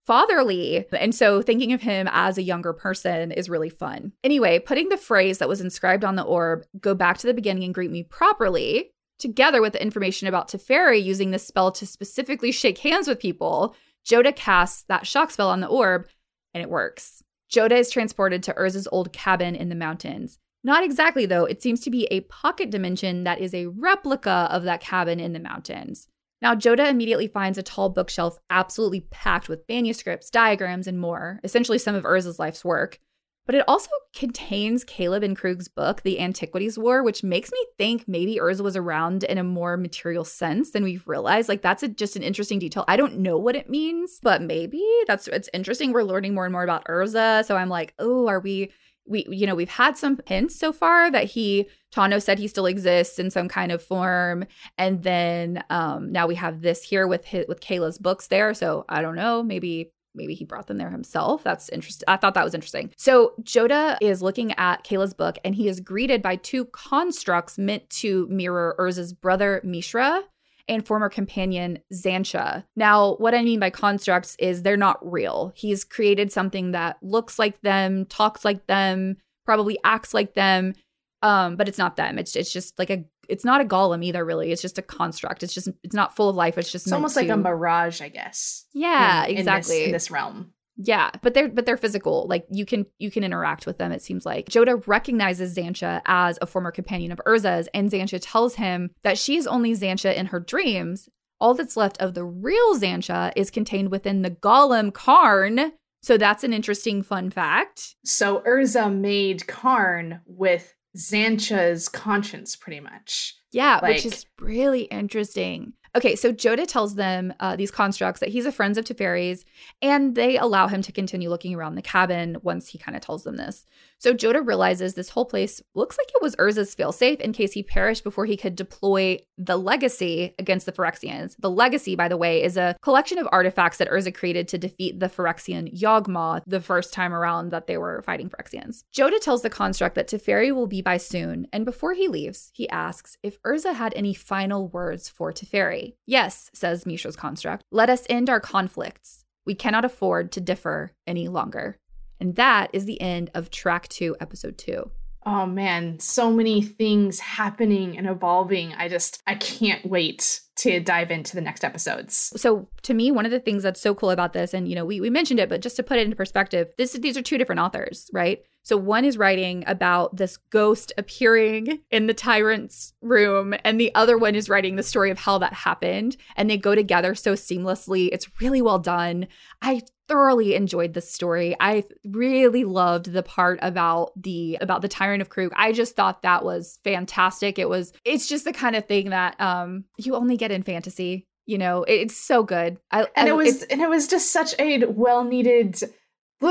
fatherly. And so thinking of him as a younger person is really fun. Anyway, putting the phrase that was inscribed on the orb, go back to the beginning and greet me properly, together with the information about Teferi using this spell to specifically shake hands with people, Jodah casts that shock spell on the orb, and it works. Jodah is transported to Urza's old cabin in the mountains. Not exactly, though. It seems to be a pocket dimension that is a replica of that cabin in the mountains. Now, Jodah immediately finds a tall bookshelf absolutely packed with manuscripts, diagrams, and more, essentially some of Urza's life's work. But it also contains Kayla bin-Kroog's book, The Antiquities War, which makes me think maybe Urza was around in a more material sense than we've realized. Like, that's a, just an interesting detail. I don't know what it means, but maybe that's it's interesting. We're learning more and more about Urza. So I'm like, oh, are we... We, you know, we've had some hints so far that he, Tawnos said he still exists in some kind of form. And then um, now we have this here with his, with Kayla's books there. So I don't know, maybe maybe he brought them there himself. That's interesting. I thought that was interesting. So Jodah is looking at Kayla's book and he is greeted by two constructs meant to mirror Urza's brother, Mishra, and former companion, Xantcha. Now, what I mean by constructs is they're not real. He's created something that looks like them, talks like them, probably acts like them, um, but it's not them. It's it's just like a, it's not a golem either, really. It's just a construct. It's just, it's not full of life. It's just It's almost to, like a mirage, I guess. Yeah, in, exactly. In this, in this realm. Yeah, but they're but they're physical. Like you can you can interact with them, it seems like. Jodah recognizes Xantcha as a former companion of Urza's, and Xantcha tells him that she is only Xantcha in her dreams. All that's left of the real Xantcha is contained within the golem Karn. So that's an interesting fun fact. So Urza made Karn with Xantcha's conscience, pretty much. Yeah, like, which is really interesting. Okay, so Jodah tells them, uh, these constructs, that he's a friend of Teferi's, and they allow him to continue looking around the cabin once he kind of tells them this. So Jodah realizes this whole place looks like it was Urza's failsafe in case he perished before he could deploy the Legacy against the Phyrexians. The Legacy, by the way, is a collection of artifacts that Urza created to defeat the Phyrexian Yawgmoth the first time around that they were fighting Phyrexians. Jodah tells the construct that Teferi will be by soon, and before he leaves, he asks if Urza had any final words for Teferi. Yes, says Mishra's construct. Let us end our conflicts. We cannot afford to differ any longer. And that is the end of track two, episode two. Oh man, so many things happening and evolving. I just, I can't wait to dive into the next episodes. So to me, one of the things that's so cool about this, and you know, we, we mentioned it, but just to put it into perspective, this these are two different authors, right? So one is writing about this ghost appearing in the tyrant's room, and the other one is writing the story of how that happened. And they go together so seamlessly. It's really well done. I thoroughly enjoyed this story. I really loved the part about the about the tyrant of Kroog. I just thought that was fantastic. It was it's just the kind of thing that um, you only get in fantasy. You know, it, it's so good. I, and it was and it was just such a well-needed,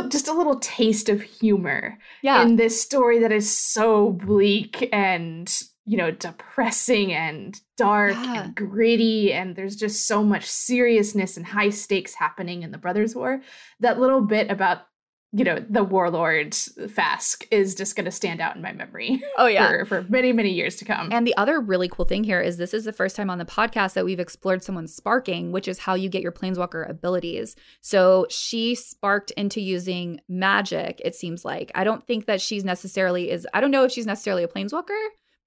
just a little taste of humor yeah. in this story that is so bleak and, you know, depressing and dark yeah. and gritty. And there's just so much seriousness and high stakes happening in the Brothers' War. That little bit about, you know, the warlord Fask is just going to stand out in my memory oh, yeah. for, for many, many years to come. And the other really cool thing here is this is the first time on the podcast that we've explored someone sparking, which is how you get your Planeswalker abilities. So she sparked into using magic, it seems like. I don't think that she's necessarily is – I don't know if she's necessarily a Planeswalker.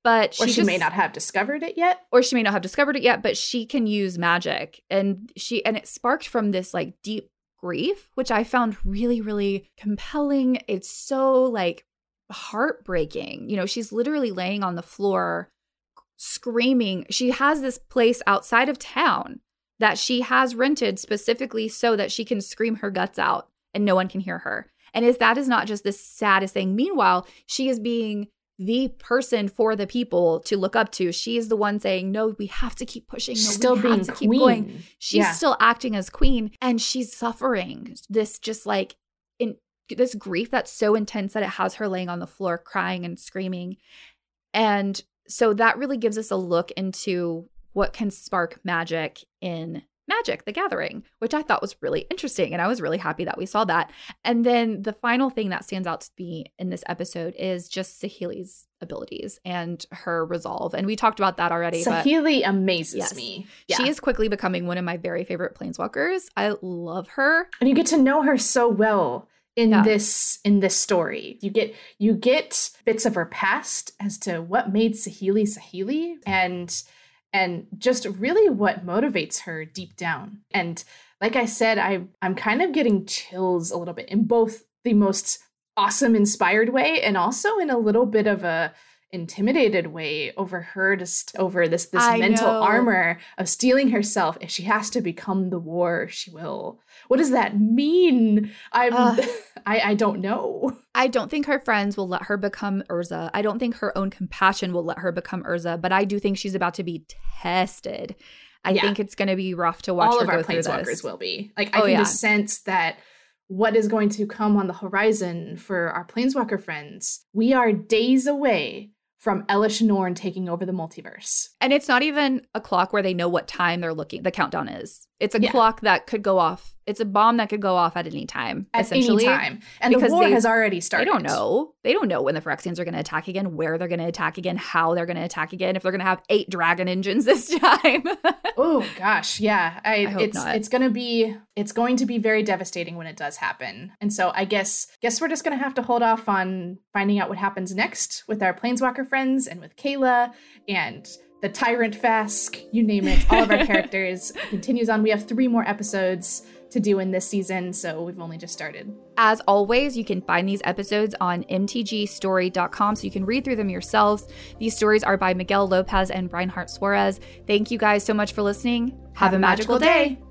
But she, or she just, may not have discovered it yet. Or she may not have discovered it yet, but she can use magic. And she and it sparked from this like deep grief, which I found really, really compelling. It's so like heartbreaking. You know, she's literally laying on the floor screaming. She has this place outside of town that she has rented specifically so that she can scream her guts out and no one can hear her. And if that is not just the saddest thing. Meanwhile, she is being the person for the people to look up to. She is the one saying, no, we have to keep pushing. No, she's still we being have to queen. Keep going. She's yeah. still acting as queen, and she's suffering this just like in this grief that's so intense that it has her laying on the floor crying and screaming. And so that really gives us a look into what can spark magic in Magic the Gathering, which I thought was really interesting. And I was really happy that we saw that. And then the final thing that stands out to me in this episode is just Saheeli's abilities and her resolve. And we talked about that already. Saheeli but amazes yes. me. Yeah. She is quickly becoming one of my very favorite Planeswalkers. I love her. And you get to know her so well in yeah. this in this story. You get you get bits of her past as to what made Saheeli Saheeli and And just really what motivates her deep down. And like I said, I, I'm kind of getting chills a little bit in both the most awesome, inspired way and also in a little bit of a intimidated way over her, just over this, this I mental know. armor of steeling herself. If she has to become the war, she will. What does that mean? I'm, uh, I I don't know. I don't think her friends will let her become Urza. I don't think her own compassion will let her become Urza, but I do think she's about to be tested. I yeah. think it's going to be rough to watch All her of go our through Planeswalkers this. Will be. Like, I oh, can yeah. just sense that what is going to come on the horizon for our Planeswalker friends. We are days away from Elish Norn taking over the multiverse. And it's not even a clock where they know what time they're looking, the countdown is. It's a yeah. clock that could go off. It's a bomb that could go off at any time, at essentially. At any time. And the war they, has already started. They don't know. They don't know when the Phyrexians are going to attack again, where they're going to attack again, how they're going to attack again, if they're going to have eight dragon engines this time. Oh, gosh. Yeah. I, I hope it's, not. It's going to be, it's going to be very devastating when it does happen. And so I guess, guess we're just going to have to hold off on finding out what happens next with our Planeswalker friends and with Kayla and the Tyrant Fask, you name it, all of our characters continues on. We have three more episodes to do in this season, so we've only just started. As always, you can find these episodes on m t g story dot com, so you can read through them yourselves. These stories are by Miguel Lopez and Reinhardt Suarez. Thank you guys so much for listening. Have, Have a magical, magical day. day.